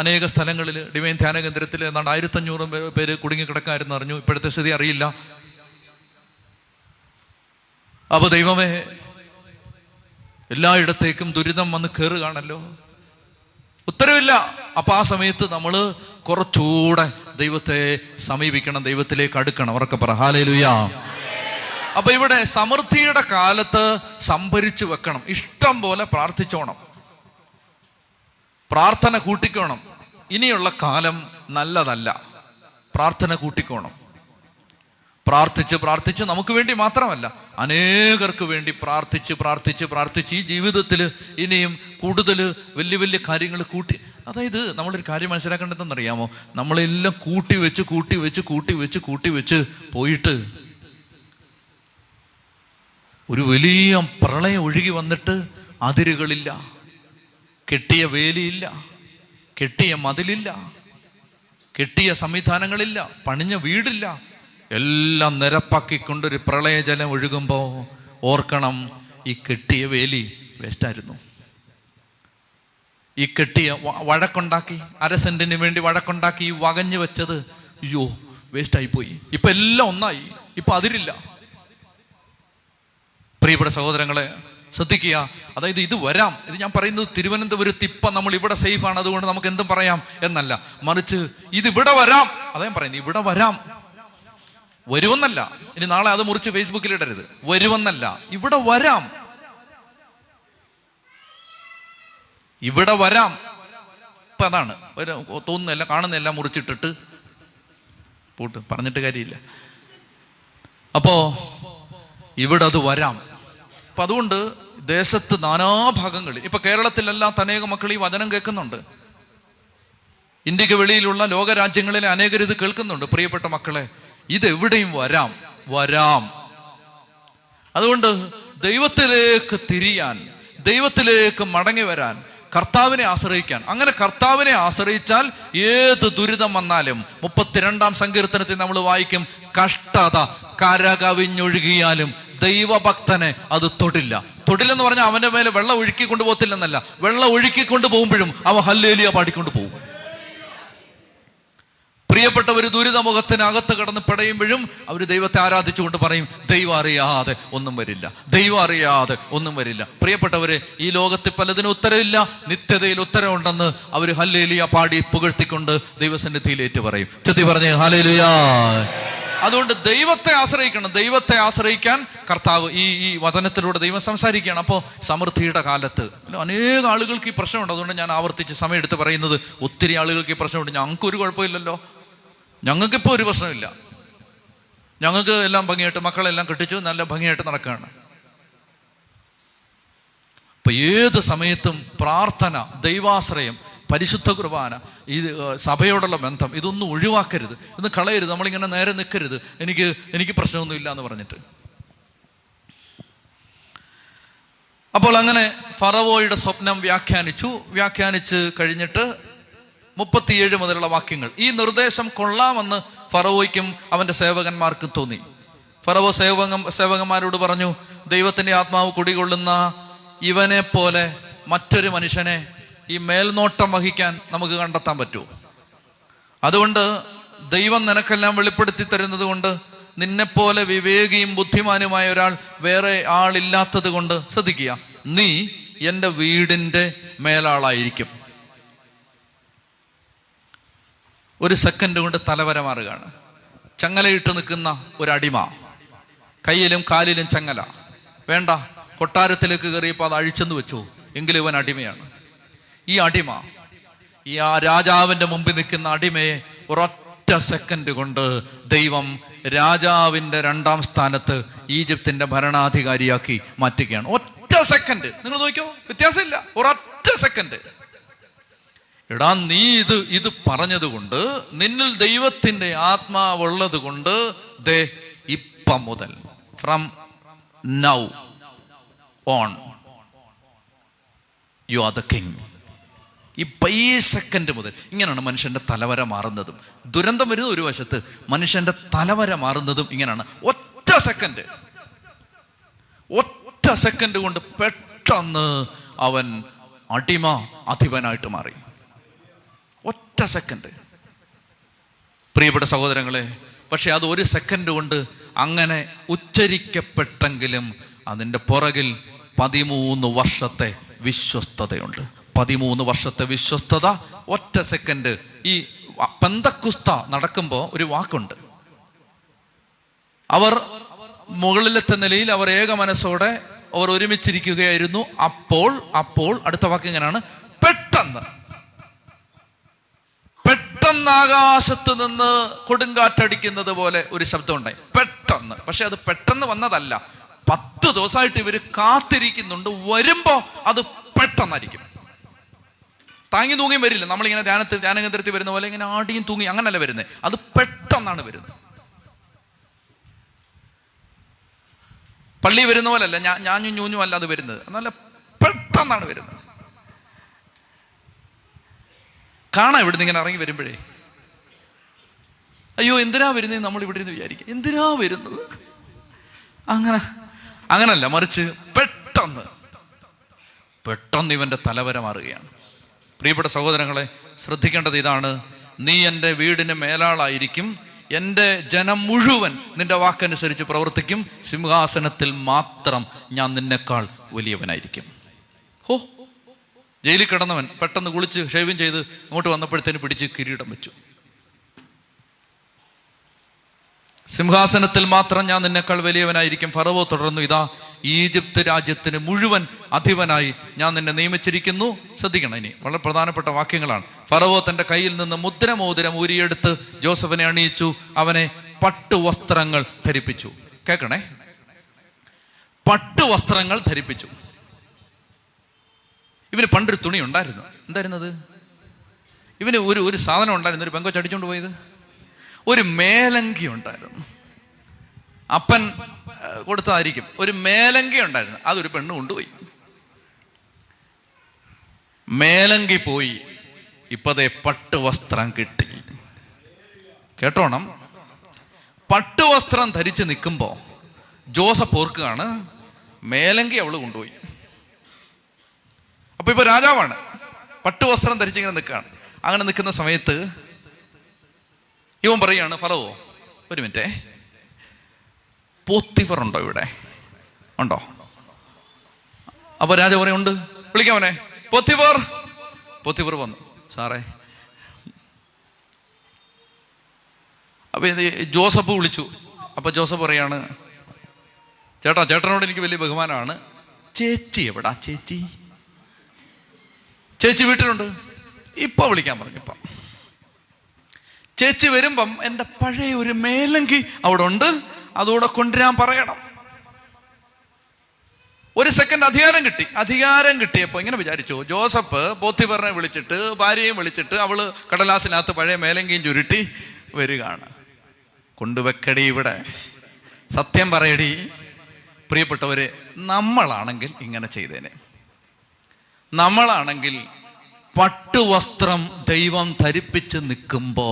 അനേക സ്ഥലങ്ങളിൽ ഡിവൈൻ ധ്യാന കേന്ദ്രത്തിൽ ഏതാണ്ട് 1500 പേര് കുടുങ്ങിക്കിടക്കാരെന്ന് അറിഞ്ഞു. ഇപ്പോഴത്തെ സ്ഥിതി അറിയില്ല. അപ്പോൾ ദൈവമേ, എല്ലായിടത്തേക്കും ദുരിതം വന്ന് കയറുകയാണല്ലോ. ഉത്തരവില്ല. അപ്പം ആ സമയത്ത് നമ്മൾ കുറച്ചുകൂടെ ദൈവത്തെ സമീപിക്കണം, ദൈവത്തിലേക്ക് അടുക്കണം. ഉറക്കെ പറ ഹല്ലേലൂയാ. അപ്പം ഇവിടെ സമൃദ്ധിയുടെ കാലത്ത് സംഭരിച്ചു വെക്കണം, ഇഷ്ടം പോലെ പ്രാർത്ഥിച്ചോണം, പ്രാർത്ഥന കൂട്ടിക്കോണം. ഇനിയുള്ള കാലം നല്ലതല്ല, പ്രാർത്ഥന കൂട്ടിക്കോണം. പ്രാർത്ഥിച്ച് നമുക്ക് വേണ്ടി മാത്രമല്ല, അനേകർക്ക് വേണ്ടി പ്രാർത്ഥിച്ച് ഈ ജീവിതത്തിൽ ഇനിയും കൂടുതൽ വലിയ കാര്യങ്ങൾ കൂട്ടി. അതായത്, നമ്മളൊരു കാര്യം മനസ്സിലാക്കേണ്ടതെന്നറിയാമോ, നമ്മളെല്ലാം കൂട്ടി വെച്ച് പോയിട്ട് ഒരു വലിയ പ്രളയം ഒഴുകി വന്നിട്ട് അതിരുകളില്ല, കെട്ടിയ വേലിയില്ല, കെട്ടിയ മതിലില്ല, കെട്ടിയ സംവിധാനങ്ങളില്ല, പണിഞ്ഞ വീടില്ല, എല്ലാം നിരപ്പാക്കിക്കൊണ്ടൊരു പ്രളയജലം ഒഴുകുമ്പോൾ ഓർക്കണം, ഈ കെട്ടിയ വേലി വേസ്റ്റായിരുന്നു. ഈ കെട്ടിയ വഴക്കുണ്ടാക്കി, അരസെന്റിന് വേണ്ടി വഴക്കുണ്ടാക്കി വകഞ്ഞു വെച്ചത് അയ്യോ വേസ്റ്റായിപ്പോയി. ഇപ്പം എല്ലാം ഒന്നായി, ഇപ്പം അതിരില്ല. പ്രിയപ്പെട്ട സഹോദരങ്ങളെ, ശ്രദ്ധിക്കുക. അതായത്, ഇത് വരാം. ഇത് ഞാൻ പറയുന്നത് തിരുവനന്തപുരത്ത് ഇപ്പം നമ്മൾ ഇവിടെ സേഫാണ്, അതുകൊണ്ട് നമുക്ക് എന്തും പറയാം എന്നല്ല, മറിച്ച് ഇതിവിടെ വരാം. അതാ ഞാൻ പറയുന്നത്, ഇവിടെ വരാം. വരുമെന്നല്ല, ഇനി നാളെ അത് മുറിച്ച് ഫേസ്ബുക്കിൽ ഇടരുത്. വരുമെന്നല്ല, ഇവിടെ വരാം, ഇവിടെ വരാം. ഇപ്പം അതാണ് തോന്നുന്നതല്ല, കാണുന്നതല്ല മുറിച്ചിട്ടിട്ട് പോട്ട് പറഞ്ഞിട്ട് കാര്യമില്ല. അപ്പോൾ ഇവിടെ അത് വരാം. അപ്പം അതുകൊണ്ട് ദേശത്ത് നാനാഭാഗങ്ങളിൽ, ഇപ്പം കേരളത്തിലെല്ലാം അനേക മക്കൾ ഈ വചനം കേൾക്കുന്നുണ്ട്. ഇന്ത്യക്ക് വെളിയിലുള്ള ലോകരാജ്യങ്ങളിലെ അനേകരിത് കേൾക്കുന്നുണ്ട്. പ്രിയപ്പെട്ട മക്കളെ, ഇതെവിടെയും വരാം, വരാം. അതുകൊണ്ട് ദൈവത്തിലേക്ക് തിരിയാൻ, ദൈവത്തിലേക്ക് മടങ്ങി വരാൻ, കർത്താവിനെ ആശ്രയിക്കാൻ. അങ്ങനെ കർത്താവിനെ ആശ്രയിച്ചാൽ ഏത് ദുരിതം വന്നാലും, 32-ാം സങ്കീർത്തനത്തിൽ നമ്മൾ വായിക്കും, കഷ്ടത കരകവിഞ്ഞൊഴുകിയാലും ദൈവഭക്തനെ അത് തൊടില്ല. തൊടില്ലെന്ന് പറഞ്ഞാൽ അവൻ്റെ മേലെ വെള്ളം ഒഴുക്കിക്കൊണ്ട് പോകത്തില്ലെന്നല്ല, വെള്ളം ഒഴുക്കിക്കൊണ്ട് പോകുമ്പോഴും അവൻ ഹല്ലേലൂയ പാടിക്കൊണ്ട് പോകും. പ്രിയപ്പെട്ടവർ ദുരിതമുഖത്തിനകത്ത് കിടന്ന് പിടയുമ്പോഴും അവർ ദൈവത്തെ ആരാധിച്ചുകൊണ്ട് പറയും, ദൈവം അറിയാതെ ഒന്നും വരില്ല, ദൈവം അറിയാതെ ഒന്നും വരില്ല. പ്രിയപ്പെട്ടവർ, ഈ ലോകത്തിൽ പലതിനും ഉത്തരവില്ല, നിത്യതയിൽ ഉത്തരവുണ്ടെന്ന് അവർ ഹല്ലേലൂയ പാടി പുകഴ്ത്തിക്കൊണ്ട് ദൈവസന്നിധിയിൽ ഏറ്റു പറയും. ചെത്തി പറഞ്ഞേ ഹല്ലേലൂയ. അതുകൊണ്ട് ദൈവത്തെ ആശ്രയിക്കണം. ദൈവത്തെ ആശ്രയിക്കാൻ കർത്താവ് ഈ വചനത്തിലൂടെ ദൈവം സംസാരിക്കുകയാണ്. അപ്പോൾ സമൃദ്ധിയുടെ കാലത്ത് അനേക ആളുകൾക്ക് ഈ പ്രശ്നമുണ്ട്. അതുകൊണ്ട് ഞാൻ ആവർത്തിച്ച് സമയം എടുത്ത് പറയുന്നത്, ഒത്തിരി ആളുകൾക്ക് ഈ പ്രശ്നമുണ്ട്. ഞങ്ങൾക്കൊരു കുഴപ്പമില്ലല്ലോ, ഞങ്ങൾക്കിപ്പോൾ ഒരു പ്രശ്നമില്ല, ഞങ്ങൾക്ക് എല്ലാം ഭംഗിയായിട്ട്, മക്കളെല്ലാം കെട്ടിച്ചു, നല്ല ഭംഗിയായിട്ട് നടക്കുകയാണ്. അപ്പം ഏത് സമയത്തും പ്രാർത്ഥന, ദൈവാശ്രയം, പരിശുദ്ധ കുർബാന, ഇത് സഭയോടുള്ള ബന്ധം, ഇതൊന്നും ഒഴിവാക്കരുത്, ഇത് കളയരുത്. നമ്മളിങ്ങനെ നേരെ നിൽക്കരുത്, എനിക്ക് പ്രശ്നമൊന്നും ഇല്ല എന്ന് പറഞ്ഞിട്ട്. അപ്പോൾ അങ്ങനെ ഫറവോയുടെ സ്വപ്നം വ്യാഖ്യാനിച്ച് കഴിഞ്ഞിട്ട് 37 മുതലുള്ള വാക്യങ്ങൾ. ഈ നിർദ്ദേശം കൊള്ളാമെന്ന് ഫറവോയ്ക്കും അവൻ്റെ സേവകന്മാർക്കും തോന്നി. ഫറവോ സേവകന്മാരോട് പറഞ്ഞു, ദൈവത്തിൻ്റെ ആത്മാവ് കുടികൊള്ളുന്ന ഇവനെ പോലെ മറ്റൊരു മനുഷ്യനെ ഈ മേൽനോട്ടം വഹിക്കാൻ നമുക്ക് കണ്ടെത്താൻ പറ്റുമോ? അതുകൊണ്ട് ദൈവം നിനക്കെല്ലാം വെളിപ്പെടുത്തി തരുന്നത് കൊണ്ട് നിന്നെപ്പോലെ വിവേകിയും ബുദ്ധിമാനുമായ ഒരാൾ വേറെ ആളില്ലാത്തത് കൊണ്ട്, ശ്രദ്ധിക്കുക, നീ എൻ്റെ വീടിൻ്റെ മേലാളായിരിക്കും. ഒരു സെക്കൻഡ് കൊണ്ട് തലവര മാറുകയാണ്. ചങ്ങലയിട്ട് നിൽക്കുന്ന ഒരടിമ, കയ്യിലും കാലിലും ചങ്ങല. വേണ്ട, കൊട്ടാരത്തിലേക്ക് കയറിയപ്പോൾ അത് അഴിച്ചെന്ന് വെച്ചു, എങ്കിലും ഇവൻ അടിമയാണ്. ഈ അടിമ, ഈ ആ രാജാവിൻ്റെ മുമ്പിൽ നിൽക്കുന്ന അടിമയെ ഒരൊറ്റ സെക്കൻഡ് കൊണ്ട് ദൈവം രാജാവിൻ്റെ 2-ാം സ്ഥാനത്ത് ഈജിപ്തിൻ്റെ ഭരണാധികാരിയാക്കി മാറ്റുകയാണ്. ഒറ്റ സെക്കൻഡ്. നിങ്ങൾ നോക്കിയോ, വ്യത്യാസമില്ല, ഒരൊറ്റ സെക്കൻഡ്. എടാ, നീ ഇത് പറഞ്ഞതുകൊണ്ട്, നിന്നിൽ ദൈവത്തിൻ്റെ ആത്മാവുള്ളത് കൊണ്ട്, ദേ ഇപ്പം മുതൽ, from now on you are the king. ഇപ്പം ഈ സെക്കൻഡ് മുതൽ. ഇങ്ങനെയാണ് മനുഷ്യൻ്റെ തലവര മാറുന്നതും, ദുരന്തം വരുന്നത് ഒരു വശത്ത്, മനുഷ്യൻ്റെ തലവര മാറുന്നതും ഇങ്ങനെയാണ്. ഒറ്റ സെക്കൻഡ് കൊണ്ട് പെട്ടെന്ന് അവൻ അടിമ അധിപനായിട്ട് മാറി. ഒറ്റ സെക്കൻഡ്. പ്രിയപ്പെട്ട സഹോദരങ്ങളെ, പക്ഷെ അത് ഒരു സെക്കൻഡ് കൊണ്ട് അങ്ങനെ ഉച്ചരിക്കപ്പെട്ടെങ്കിലും അതിൻ്റെ പുറകിൽ 13 വർഷത്തെ വിശ്വസ്തതയുണ്ട്. 13 വർഷത്തെ വിശ്വസ്തത, ഒറ്റ സെക്കൻഡ്. ഈ പെന്തക്കുസ്ത നടക്കുമ്പോൾ ഒരു വാക്കുണ്ട്, അവർ മുകളിലത്തെ നിലയിൽ അവർ ഏക മനസ്സോടെ അവർ ഒരുമിച്ചിരിക്കുകയായിരുന്നു. അപ്പോൾ അടുത്ത വാക്ക് ഇങ്ങനെയാണ്, പെട്ടെന്ന് ആകാശത്ത് നിന്ന് കൊടുങ്കാറ്റടിക്കുന്നത് പോലെ ഒരു ശബ്ദം ഉണ്ടായി, പെട്ടെന്ന്. പക്ഷെ അത് പെട്ടെന്ന് വന്നതല്ല, 10 ദിവസമായിട്ട് ഇവർ കാത്തിരിക്കുന്നുണ്ട്. വരുമ്പോ അത് പെട്ടെന്നായിരിക്കും, താങ്ങി തൂങ്ങിയും വരില്ല. നമ്മളിങ്ങനെ ധ്യാനകേന്ദ്രത്തിൽ വരുന്ന പോലെ ഇങ്ങനെ ആടിയും തൂങ്ങി അങ്ങനല്ല വരുന്നത്, അത് പെട്ടെന്നാണ് വരുന്നത്. പള്ളി വരുന്ന പോലല്ല, ഞാനും ഞൂഞ്ഞും അല്ല അത് വരുന്നത്, നല്ല പെട്ടെന്നാണ് വരുന്നത്. കാണാം ഇവിടുന്ന് ഇങ്ങനെ ഇറങ്ങി വരുമ്പോഴേ, അയ്യോ എന്തിനാ വരുന്നത് നമ്മൾ ഇവിടെ നിന്ന് വിചാരിക്കുക, എന്തിനാ വരുന്നത്. അങ്ങനല്ല, മറിച്ച് പെട്ടെന്ന് ഇവൻ്റെ തലവര മാറുകയാണ്. പ്രിയപ്പെട്ട സഹോദരങ്ങളെ, ശ്രദ്ധിക്കേണ്ടത് ഇതാണ്, നീ എൻ്റെ വീടിന് മേലാളായിരിക്കും, എൻ്റെ ജനം മുഴുവൻ നിന്റെ വാക്കനുസരിച്ച് പ്രവർത്തിക്കും, സിംഹാസനത്തിൽ മാത്രം ഞാൻ നിന്നെക്കാൾ വലിയവനായിരിക്കും. ഹോ, ജയിലിൽ കിടന്നവൻ പെട്ടെന്ന് കുളിച്ച് ഷേവിങ് ചെയ്ത് ഇങ്ങോട്ട് വന്നപ്പോഴത്തേന് പിടിച്ച് കിരീടം വെച്ചു. സിംഹാസനത്തിൽ മാത്രം ഞാൻ നിന്നെക്കാൾ വലിയവനായിരിക്കും. ഫറവോ തുടർന്നു, ഇതാ ഈജിപ്ത് രാജ്യത്തിന് മുഴുവൻ അധിപനായി ഞാൻ നിന്നെ നിയമിച്ചിരിക്കുന്നു. ശ്രദ്ധിക്കണം, ഇനി വളരെ പ്രധാനപ്പെട്ട വാക്യങ്ങളാണ്. ഫറവോ തൻ്റെ കയ്യിൽ നിന്ന് മുദ്രമോതിരം ഊരിയെടുത്ത് ജോസഫിനെ അണിയിച്ചു, അവനെ പട്ടുവസ്ത്രങ്ങൾ ധരിപ്പിച്ചു. കേൾക്കണേ, പട്ടുവസ്ത്രങ്ങൾ ധരിപ്പിച്ചു. ഇവന് പണ്ടൊരു തുണി ഉണ്ടായിരുന്നു. എന്തായിരുന്നത്? ഇവന് ഒരു സാധനം ഉണ്ടായിരുന്നു, ഒരു പെങ്കൊച്ച് അടിച്ചുകൊണ്ട് പോയത്. ഒരു മേലങ്കി ഉണ്ടായിരുന്നു, അപ്പൻ കൊടുത്തതായിരിക്കും. ഒരു മേലങ്കി ഉണ്ടായിരുന്നു, അതൊരു പെണ്ണ് കൊണ്ടുപോയി. മേലങ്കി പോയി, ഇപ്പതേ പട്ടുവസ്ത്രം കിട്ടി. കേട്ടോണം, പട്ടുവസ്ത്രം ധരിച്ച് നിൽക്കുമ്പോൾ ജോസഫ് ഓർക്കുകയാണ് മേലങ്കി അവള് കൊണ്ടുപോയി. അപ്പൊ ഇപ്പൊ രാജാവാണ്, പട്ടുവസ്ത്രം ധരിച്ചിങ്ങനെ നിൽക്കുകയാണ്. അങ്ങനെ നിൽക്കുന്ന സമയത്ത് ഇവൻ പറയുകയാണ്, ഫറവോ ഒരു മിനിറ്റേ, പോത്തിഫർ ഉണ്ടോ ഇവിടെ? ഉണ്ടോ? അപ്പൊ രാജാവ് പറയും ഉണ്ട്, വിളിക്കാമോനെ പോത്തിഫർ. പോത്തിഫർ വന്നു, സാറേ. അപ്പൊ ജോസഫ് വിളിച്ചു. അപ്പൊ ജോസഫ് പറയാണ്, ചേട്ടാ ചേട്ടനോട് എനിക്ക് വലിയ ബഹുമാനമാണ്, ചേച്ചി എവിടാ? ചേച്ചി ചേച്ചി വീട്ടിലുണ്ട്, ഇപ്പൊ വിളിക്കാൻ പറഞ്ഞു. ഇപ്പം ചേച്ചി വരുമ്പം എൻ്റെ പഴയ ഒരു മേലങ്കി അവിടെ ഉണ്ട്, അതുകൂടെ കൊണ്ടുവരാൻ പറയണം. ഒരു സെക്കൻഡ് അധികാരം കിട്ടി. അധികാരം കിട്ടിയപ്പോൾ ഇങ്ങനെ വിചാരിച്ചു, ജോസഫ് പോത്തിഫറിനെ വിളിച്ചിട്ട് ഭാര്യയും വിളിച്ചിട്ട് അവള് കടലാസിനകത്ത് പഴയ മേലങ്കിയും ചുരുട്ടി വരികയാണ്. കൊണ്ടുവെക്കടി ഇവിടെ. സത്യം പറയടി പ്രിയപ്പെട്ടവരെ, നമ്മളാണെങ്കിൽ ഇങ്ങനെ ചെയ്തേനെ. നമ്മളാണെങ്കിൽ പട്ടുവസ്ത്രം ദൈവം ധരിപ്പിച്ച് നിൽക്കുമ്പോ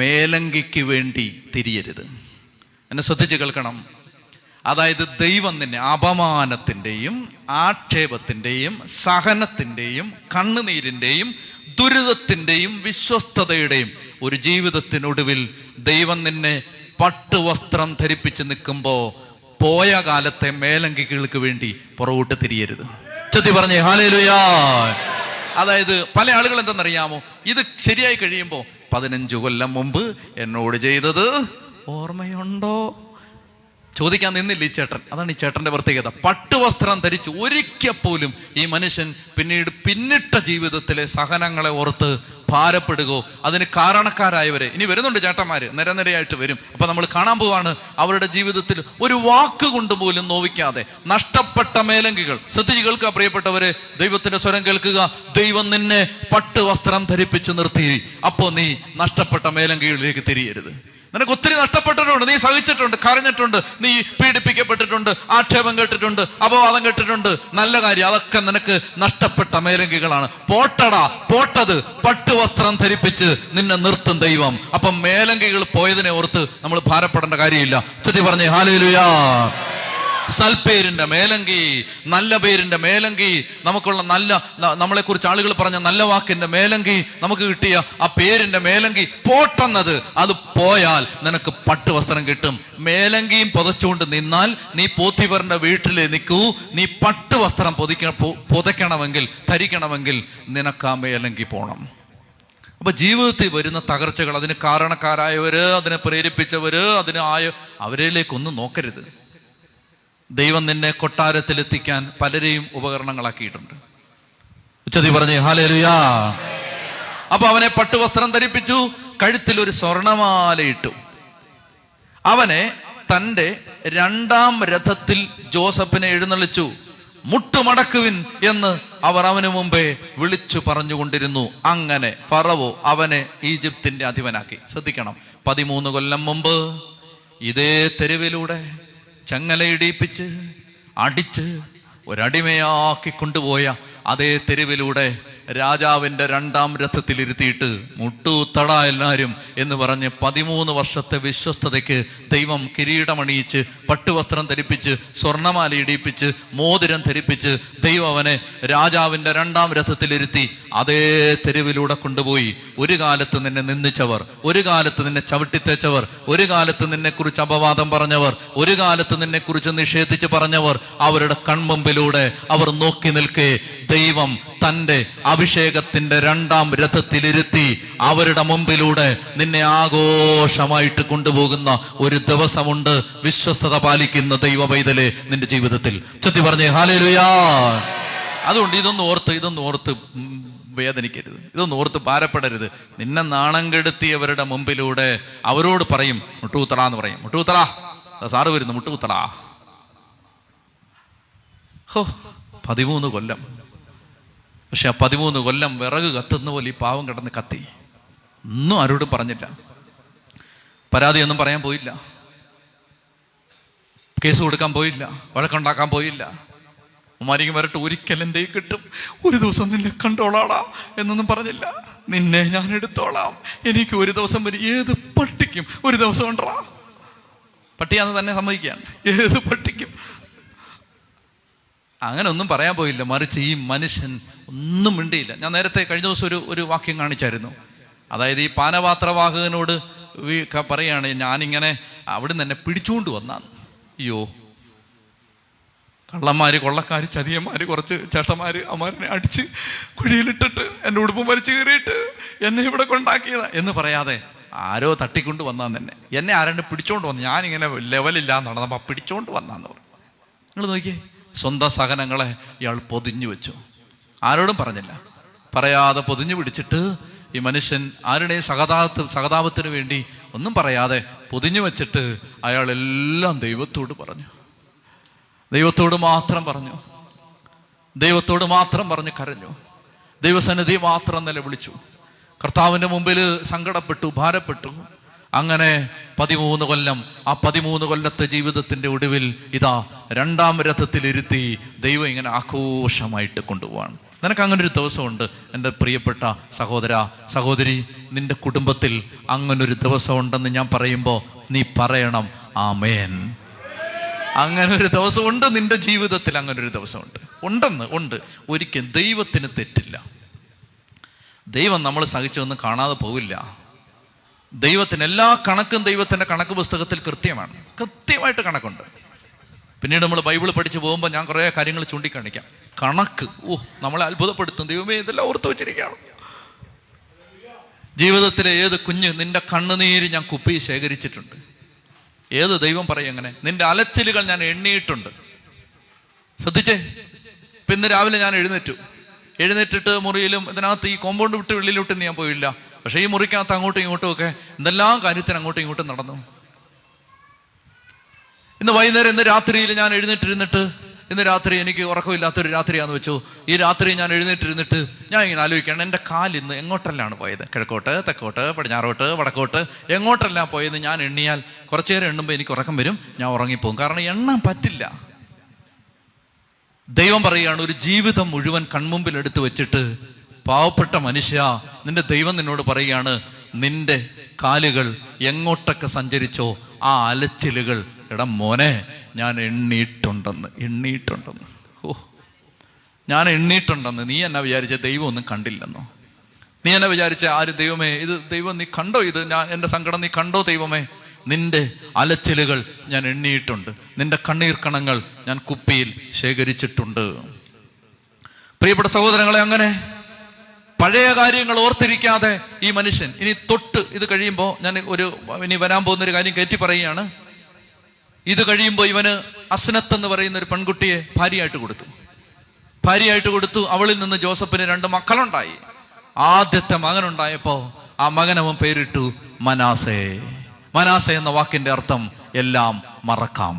മേലങ്കിക്ക് വേണ്ടി തിരിയരുത്. എന്നെ ശ്രദ്ധിച്ച് കേൾക്കണം. അതായത് ദൈവം നിന്നെ അപമാനത്തിൻ്റെയും ആക്ഷേപത്തിൻ്റെയും സഹനത്തിൻ്റെയും കണ്ണുനീരിൻ്റെയും ദുരിതത്തിൻ്റെയും വിശ്വസ്തതയുടെയും ഒരു ജീവിതത്തിനൊടുവിൽ ദൈവം നിന്നെ പട്ടുവസ്ത്രം ധരിപ്പിച്ച് നിൽക്കുമ്പോൾ പോയ കാലത്തെ മേലങ്കികൾക്ക് വേണ്ടി പുറകോട്ട് തിരിയരുത്. ചൊല്ലി പറഞ്ഞേ ഹല്ലേലൂയാ. അതായത് പല ആളുകൾ എന്തെന്നറിയാമോ, ഇത് ശരിയായി കഴിയുമ്പോൾ 15 കൊല്ലം മുമ്പ് എന്നോട് ചെയ്തത് ഓർമ്മയുണ്ടോ ചോദിക്കാൻ നിന്നില്ല ഈ ചേട്ടൻ. അതാണ് ഈ ചേട്ടൻ്റെ പ്രത്യേകത. പട്ടുവസ്ത്രം ധരിച്ച് ഒരിക്കൽ പോലും ഈ മനുഷ്യൻ പിന്നീട് പിന്നിട്ട ജീവിതത്തിലെ സഹനങ്ങളെ ഓർത്ത് ഭാരപ്പെടുകയോ അതിന് കാരണക്കാരായവരെ, ഇനി വരുന്നുണ്ട് ചേട്ടന്മാര്, നിരനിരയായിട്ട് വരും. അപ്പം നമ്മൾ കാണാൻ പോവാണ്, അവരുടെ ജീവിതത്തിൽ ഒരു വാക്കുകൊണ്ട് പോലും നോവിക്കാതെ നഷ്ടപ്പെട്ട മേലങ്കികൾ. ശ്രദ്ധിച്ച് കേൾക്കുക പ്രിയപ്പെട്ടവരെ, ദൈവത്തിൻ്റെ സ്വരം കേൾക്കുക. ദൈവം നിന്നെ പട്ടുവസ്ത്രം ധരിപ്പിച്ച് നിർത്തി, അപ്പോൾ നീ നഷ്ടപ്പെട്ട മേലങ്കികളിലേക്ക് തിരിയരുത്. നിനക്ക് ഒത്തിരി നഷ്ടപ്പെട്ടിട്ടുണ്ട്, നീ സഹിച്ചിട്ടുണ്ട്, കരഞ്ഞിട്ടുണ്ട്, നീ പീഡിപ്പിക്കപ്പെട്ടിട്ടുണ്ട്, ആക്ഷേപം കേട്ടിട്ടുണ്ട്, അപവാദം കേട്ടിട്ടുണ്ട്. നല്ല കാര്യം, അതൊക്കെ നിനക്ക് നഷ്ടപ്പെട്ട മേലങ്കികളാണ്. പോട്ടടാ, പോട്ടത്. പട്ടുവസ്ത്രം ധരിപ്പിച്ച് നിന്നെ നിർത്തും ദൈവം. അപ്പം മേലങ്കികൾ പോയതിനെ ഓർത്ത് നമ്മൾ ഭാരപ്പെടേണ്ട കാര്യമില്ല. ചൊല്ലി പറഞ്ഞേ ഹല്ലേലൂയാ. സൽപേരിന്റെ മേലങ്കി, നല്ല പേരിന്റെ മേലങ്കി, നമുക്കുള്ള നല്ല, നമ്മളെ കുറിച്ച് ആളുകൾ പറഞ്ഞ നല്ല വാക്കിന്റെ മേലങ്കി, നമുക്ക് കിട്ടിയ ആ പേരിന്റെ മേലങ്കി പോട്ടെന്നത്. അത് പോയാൽ നിനക്ക് പട്ടുവസ്ത്രം കിട്ടും. മേലങ്കിയും പൊതച്ചുകൊണ്ട് നിന്നാൽ നീ പോത്തിഫറിന്റെ വീട്ടിൽ നിൽക്കൂ. നീ പട്ടുവസ്ത്രം പൊതയ്ക്കണമെങ്കിൽ, ധരിക്കണമെങ്കിൽ നിനക്ക് ആ മേലങ്കി പോകണം. അപ്പൊ ജീവിതത്തിൽ വരുന്ന തകർച്ചകൾ, അതിന് കാരണക്കാരായവര്, അതിനെ പ്രേരിപ്പിച്ചവര്, അതിനായ അവരിലേക്കൊന്നും നോക്കരുത്. ദൈവം നിന്നെ കൊട്ടാരത്തിലെത്തിക്കാൻ പലരെയും ഉപകരണങ്ങളാക്കിയിട്ടുണ്ട്. ഉച്ചതി പറഞ്ഞേ ഹല്ലേലൂയാ. അപ്പൊ അവനെ പട്ടുവസ്ത്രം ധരിപ്പിച്ചു, കഴുത്തിൽ ഒരു സ്വർണമാലയിട്ടു. അവനെ തൻ്റെ 2ാം രഥത്തിൽ ജോസഫിനെ എഴുന്നള്ളിച്ചു. മുട്ടുമടക്കുവിൻ എന്ന് അവർ അവന് മുമ്പേ വിളിച്ചു പറഞ്ഞുകൊണ്ടിരുന്നു. അങ്ങനെ ഫറവോ അവനെ ഈജിപ്തിന്റെ അധിപനാക്കി. ശ്രദ്ധിക്കണം, 13 കൊല്ലം മുമ്പ് ഇതേ തെരുവിലൂടെ ചങ്ങലയിടിപ്പിച്ച് അടിച്ച് ഒരടിമയാക്കി കൊണ്ടുപോയ അതേ തെരുവിലൂടെ രാജാവിൻ്റെ 2ാം രഥത്തിൽ ഇരുത്തിയിട്ട് മുട്ടൂത്തട എല്ലാവരും എന്ന് പറഞ്ഞ് 13 വർഷത്തെ വിശ്വസ്തതയ്ക്ക് ദൈവം കിരീടമണിയിച്ച്, പട്ടുവസ്ത്രം ധരിപ്പിച്ച്, സ്വർണ്ണമാല ഇടിപ്പിച്ച്, മോതിരം ധരിപ്പിച്ച് ദൈവം അവനെ രാജാവിൻ്റെ 2ാം രഥത്തിൽ ഇരുത്തി അതേ തെരുവിലൂടെ കൊണ്ടുപോയി. ഒരു കാലത്ത് നിന്നെ നിന്ദിച്ചവർ, ഒരു കാലത്ത് നിന്നെ ചവിട്ടിത്തേച്ചവർ, ഒരു കാലത്ത് നിന്നെക്കുറിച്ച് അപവാദം പറഞ്ഞവർ, ഒരു കാലത്ത് നിന്നെക്കുറിച്ച് നിഷേധിച്ച് പറഞ്ഞവർ, അവരുടെ കൺമുമ്പിലൂടെ അവർ നോക്കി നിൽക്കേ ദൈവം തൻ്റെ അഭിഷേകത്തിൻ്റെ 2ാം രഥത്തിലിരുത്തി അവരുടെ മുമ്പിലൂടെ നിന്നെ ആഘോഷമായിട്ട് കൊണ്ടുപോകുന്ന ഒരു ദിവസമുണ്ട്. വിശ്വസ്തത പാലിക്കുന്ന ദൈവ പൈതലേ നിന്റെ ജീവിതത്തിൽ. ചൊല്ലി പറഞ്ഞേ ഹല്ലേലൂയാ. അതുകൊണ്ട് ഇതൊന്നും ഓർത്ത് വേദനിക്കരുത്, ഇതൊന്നും ഓർത്ത് ഭാരപ്പെടരുത്. നിന്നെ നാണം കെടുത്തിയവരുടെ മുമ്പിലൂടെ അവരോട് പറയും മുട്ടുകുത്തടാന്ന് പറയും. മുട്ടുകുത്തടാ സാറ് വരുന്നു, മുട്ടുകുത്തടാ ഹോ 13 കൊല്ലം. പക്ഷെ ആ 13 കൊല്ലം വിറക് കത്തുന്ന പോലെ ഈ പാവം കിടന്ന് കത്തി. ഒന്നും ആരോടും പറഞ്ഞില്ല, പരാതിയൊന്നും പറയാൻ പോയില്ല, കേസ് കൊടുക്കാൻ പോയില്ല, വഴക്കുണ്ടാക്കാൻ പോയില്ല. ഉമ്മാരിക്കും വരട്ടെ, ഒരിക്കലെൻ്റെ കിട്ടും, ഒരു ദിവസം നിന്നെ കണ്ടോളാടാ എന്നൊന്നും പറഞ്ഞില്ല. നിന്നെ ഞാൻ എടുത്തോളാം, എനിക്ക് ഒരു ദിവസം വരും, ഏത് പട്ടിക്കും ഒരു ദിവസം ഉണ്ടാ, പട്ടിയാന്ന് തന്നെ സമ്മതിക്കുകയാണ്, ഏത് പട്ടിക്കും. അങ്ങനെ ഒന്നും പറയാൻ പോയില്ല. മറിച്ച് ഈ മനുഷ്യൻ ഒന്നും മിണ്ടിയില്ല. ഞാൻ നേരത്തെ കഴിഞ്ഞ ദിവസം ഒരു വാക്യം കാണിച്ചായിരുന്നു. അതായത് ഈ പാനപാത്രവാഹകനോട് പറയുകയാണ്, ഞാനിങ്ങനെ അവിടുന്ന് എന്നെ പിടിച്ചുകൊണ്ട് വന്നാണ്. അയ്യോ, കള്ളന്മാർ, കൊള്ളക്കാർ, ചതിയന്മാർ, കുറച്ച് ചേട്ടന്മാർ അമാരനെ അടിച്ച് കുഴിയിലിട്ടിട്ട് എൻ്റെ ഉടുപ്പ് വലിച്ചു കീറിയിട്ട് എന്നെ ഇവിടെ കൊണ്ടാക്കിയതാ എന്ന് പറയാതെ ആരോ തട്ടിക്കൊണ്ട് വന്നാന്ന് തന്നെ. എന്നെ ആരാണ്ട് പിടിച്ചോണ്ട് വന്നു, ഞാനിങ്ങനെ ലെവലില്ലാന്ന് നടന്നപ്പോൾ പിടിച്ചോണ്ട് വന്നാന്ന് പറഞ്ഞു. നിങ്ങൾ നോക്കിയേ, സ്വന്തം സഹനങ്ങളെ ഇയാൾ പൊതിഞ്ഞു വെച്ചു, ആരോടും പറഞ്ഞില്ല. പറയാതെ പൊതിഞ്ഞു പിടിച്ചിട്ട് ഈ മനുഷ്യൻ ആരുടെയും സഹതാപത്തിന് വേണ്ടി ഒന്നും പറയാതെ പൊതിഞ്ഞു വെച്ചിട്ട് അയാളെല്ലാം ദൈവത്തോട് പറഞ്ഞു. ദൈവത്തോട് മാത്രം പറഞ്ഞു കരഞ്ഞു, ദൈവസന്നിധി മാത്രം നിലവിളിച്ചു, കർത്താവിൻ്റെ മുമ്പിൽ സങ്കടപ്പെട്ടു, ഭാരപ്പെട്ടു. അങ്ങനെ 13 കൊല്ലം. ആ 13 കൊല്ലത്തെ ജീവിതത്തിൻ്റെ ഒടുവിൽ ഇതാ 2-ാം രഥത്തിലിരുത്തി ദൈവം ഇങ്ങനെ ആഘോഷമായിട്ട് കൊണ്ടുപോവാണ്. നിനക്ക് അങ്ങനൊരു ദിവസമുണ്ട് എൻ്റെ പ്രിയപ്പെട്ട സഹോദര സഹോദരി. നിൻ്റെ കുടുംബത്തിൽ അങ്ങനൊരു ദിവസമുണ്ടെന്ന് ഞാൻ പറയുമ്പോൾ നീ പറയണം ആമേൻ. അങ്ങനൊരു ദിവസമുണ്ട്, നിൻ്റെ ജീവിതത്തിൽ അങ്ങനൊരു ദിവസമുണ്ട്, ഉണ്ട്. ഒരിക്കൽ ദൈവത്തിന് തെറ്റില്ല, ദൈവം നമ്മൾ സഹിച്ചൊന്നും കാണാതെ പോവില്ല. ദൈവത്തിന് എല്ലാ കണക്കും ദൈവത്തിൻ്റെ കണക്ക് പുസ്തകത്തിൽ കൃത്യമായിട്ട് കണക്കുണ്ട്. പിന്നീട് നമ്മൾ ബൈബിൾ പഠിച്ചു പോകുമ്പോൾ ഞാൻ കുറേ കാര്യങ്ങൾ ചൂണ്ടിക്കാണിക്കാം. കണക്ക് നമ്മളെ അത്ഭുതപ്പെടുത്തും. ദൈവമേ, ഇതെല്ലാം ഓർത്തു വെച്ചിരിക്കുകയാണ്. ജീവിതത്തിലെ ഏത് കുഞ്ഞ്, നിൻ്റെ കണ്ണുനീര് ഞാൻ കുപ്പി ശേഖരിച്ചിട്ടുണ്ട്. ഏത് ദൈവം പറയും അങ്ങനെ, നിന്റെ അലച്ചിലുകൾ ഞാൻ എണ്ണിയിട്ടുണ്ട്. ശ്രദ്ധിച്ചേ. പിന്നെ രാവിലെ ഞാൻ എഴുന്നേറ്റിട്ട് മുറിയിലും ഇതിനകത്ത് ഈ കോമ്പൗണ്ട് വിട്ട് വെളിയിലോട്ടൊന്നും ഞാൻ പോയില്ല. പക്ഷേ ഈ മുറിക്കകത്ത് അങ്ങോട്ടും ഇങ്ങോട്ടും ഒക്കെ എന്തെല്ലാം കാര്യത്തിന് അങ്ങോട്ടും ഇങ്ങോട്ടും നടന്നു. ഇന്ന് രാത്രിയിൽ ഞാൻ എഴുന്നേറ്റിരുന്നിട്ട്, ഇന്ന് രാത്രി എനിക്ക് ഉറക്കമില്ലാത്തൊരു രാത്രിയാന്ന് വെച്ചു. ഈ രാത്രി ഞാൻ എഴുന്നേറ്റിരുന്നിട്ട് ഞാൻ ഇങ്ങനെ ആലോചിക്കുകയാണ്, എൻ്റെ കാലിന്ന് എങ്ങോട്ടെല്ലാണ് പോയത്, കിഴക്കോട്ട്, തെക്കോട്ട്, പടിഞ്ഞാറോട്ട്, വടക്കോട്ട്, എങ്ങോട്ടെല്ലാം പോയെന്ന് ഞാൻ എണ്ണിയാൽ കുറച്ചു നേരം എണ്ണുമ്പോൾ എനിക്ക് ഉറക്കം വരും, ഞാൻ ഉറങ്ങിപ്പോകും. കാരണം എണ്ണാൻ പറ്റില്ല. ദൈവം പറയുകയാണ്, ഒരു ജീവിതം മുഴുവൻ കൺമുമ്പിൽ എടുത്തു വെച്ചിട്ട് പാവപ്പെട്ട മനുഷ്യ, നിന്റെ ദൈവം നിന്നോട് പറയുകയാണ്, നിന്റെ കാലുകൾ എങ്ങോട്ടൊക്കെ സഞ്ചരിച്ചോ ആ അലച്ചിലുകൾ എടാ മോനെ ഞാൻ എണ്ണിയിട്ടുണ്ടെന്ന്. നീ എന്നാ വിചാരിച്ച ദൈവം ഒന്നും കണ്ടില്ലെന്നോ? നീ എന്നാ വിചാരിച്ച ആര്, ദൈവമേ ഇത് ദൈവം നീ കണ്ടോ, ഇത് ഞാൻ എൻ്റെ സങ്കടം നീ കണ്ടോ? ദൈവമേ നിന്റെ അലച്ചിലുകൾ ഞാൻ എണ്ണിയിട്ടുണ്ട്, നിന്റെ കണ്ണീർ കണങ്ങൾ ഞാൻ കുപ്പിയിൽ ശേഖരിച്ചിട്ടുണ്ട്. പ്രിയപ്പെട്ട സഹോദരങ്ങളെ, അങ്ങനെ പഴയ കാര്യങ്ങൾ ഓർത്തിരിക്കാതെ ഈ മനുഷ്യൻ ഇനി ഇത് കഴിയുമ്പോൾ ഞാൻ ഇനി വരാൻ പോകുന്നൊരു കാര്യം കയറ്റി പറയുകയാണ്. ഇത് കഴിയുമ്പോൾ ഇവന് അസ്നത്ത് എന്ന് പറയുന്ന ഒരു പെൺകുട്ടിയെ ഭാര്യയായിട്ട് കൊടുത്തു. അവളിൽ നിന്ന് ജോസഫിന് 2 മക്കളുണ്ടായി. ആദ്യത്തെ മകനുണ്ടായപ്പോൾ ആ മകനവൻ പേരിട്ടു മനാസെ. മനാസെ എന്ന വാക്കിൻ്റെ അർത്ഥം എല്ലാം മറക്കാം.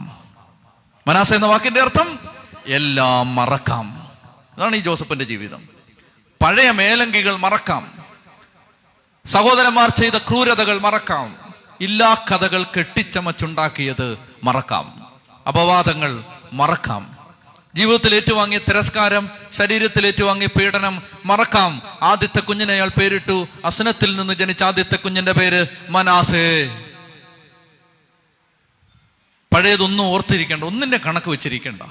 അതാണ് ഈ ജോസഫിൻ്റെ ജീവിതം. പഴയ മേലങ്കികൾ മറക്കാം, സഹോദരന്മാർ ചെയ്ത ക്രൂരതകൾ മറക്കാം, ഇല്ലാ കഥകൾ കെട്ടിച്ചമച്ചുണ്ടാക്കിയത് മറക്കാം, അപവാദങ്ങൾ മറക്കാം, ജീവിതത്തിൽ ഏറ്റുവാങ്ങിയ തിരസ്കാരം, ശരീരത്തിൽ ഏറ്റുവാങ്ങിയ പീഡനം മറക്കാം. ആദ്യത്തെ കുഞ്ഞിനെ അയാൾ പേരിട്ടു, അസ്നത്തിൽ നിന്ന് ജനിച്ച ആദ്യത്തെ കുഞ്ഞിന്റെ പേര് മനാസെ. പഴയതൊന്നും ഓർത്തിരിക്കേണ്ട, ഒന്നിന്റെ കണക്ക് വെച്ചിരിക്കേണ്ട,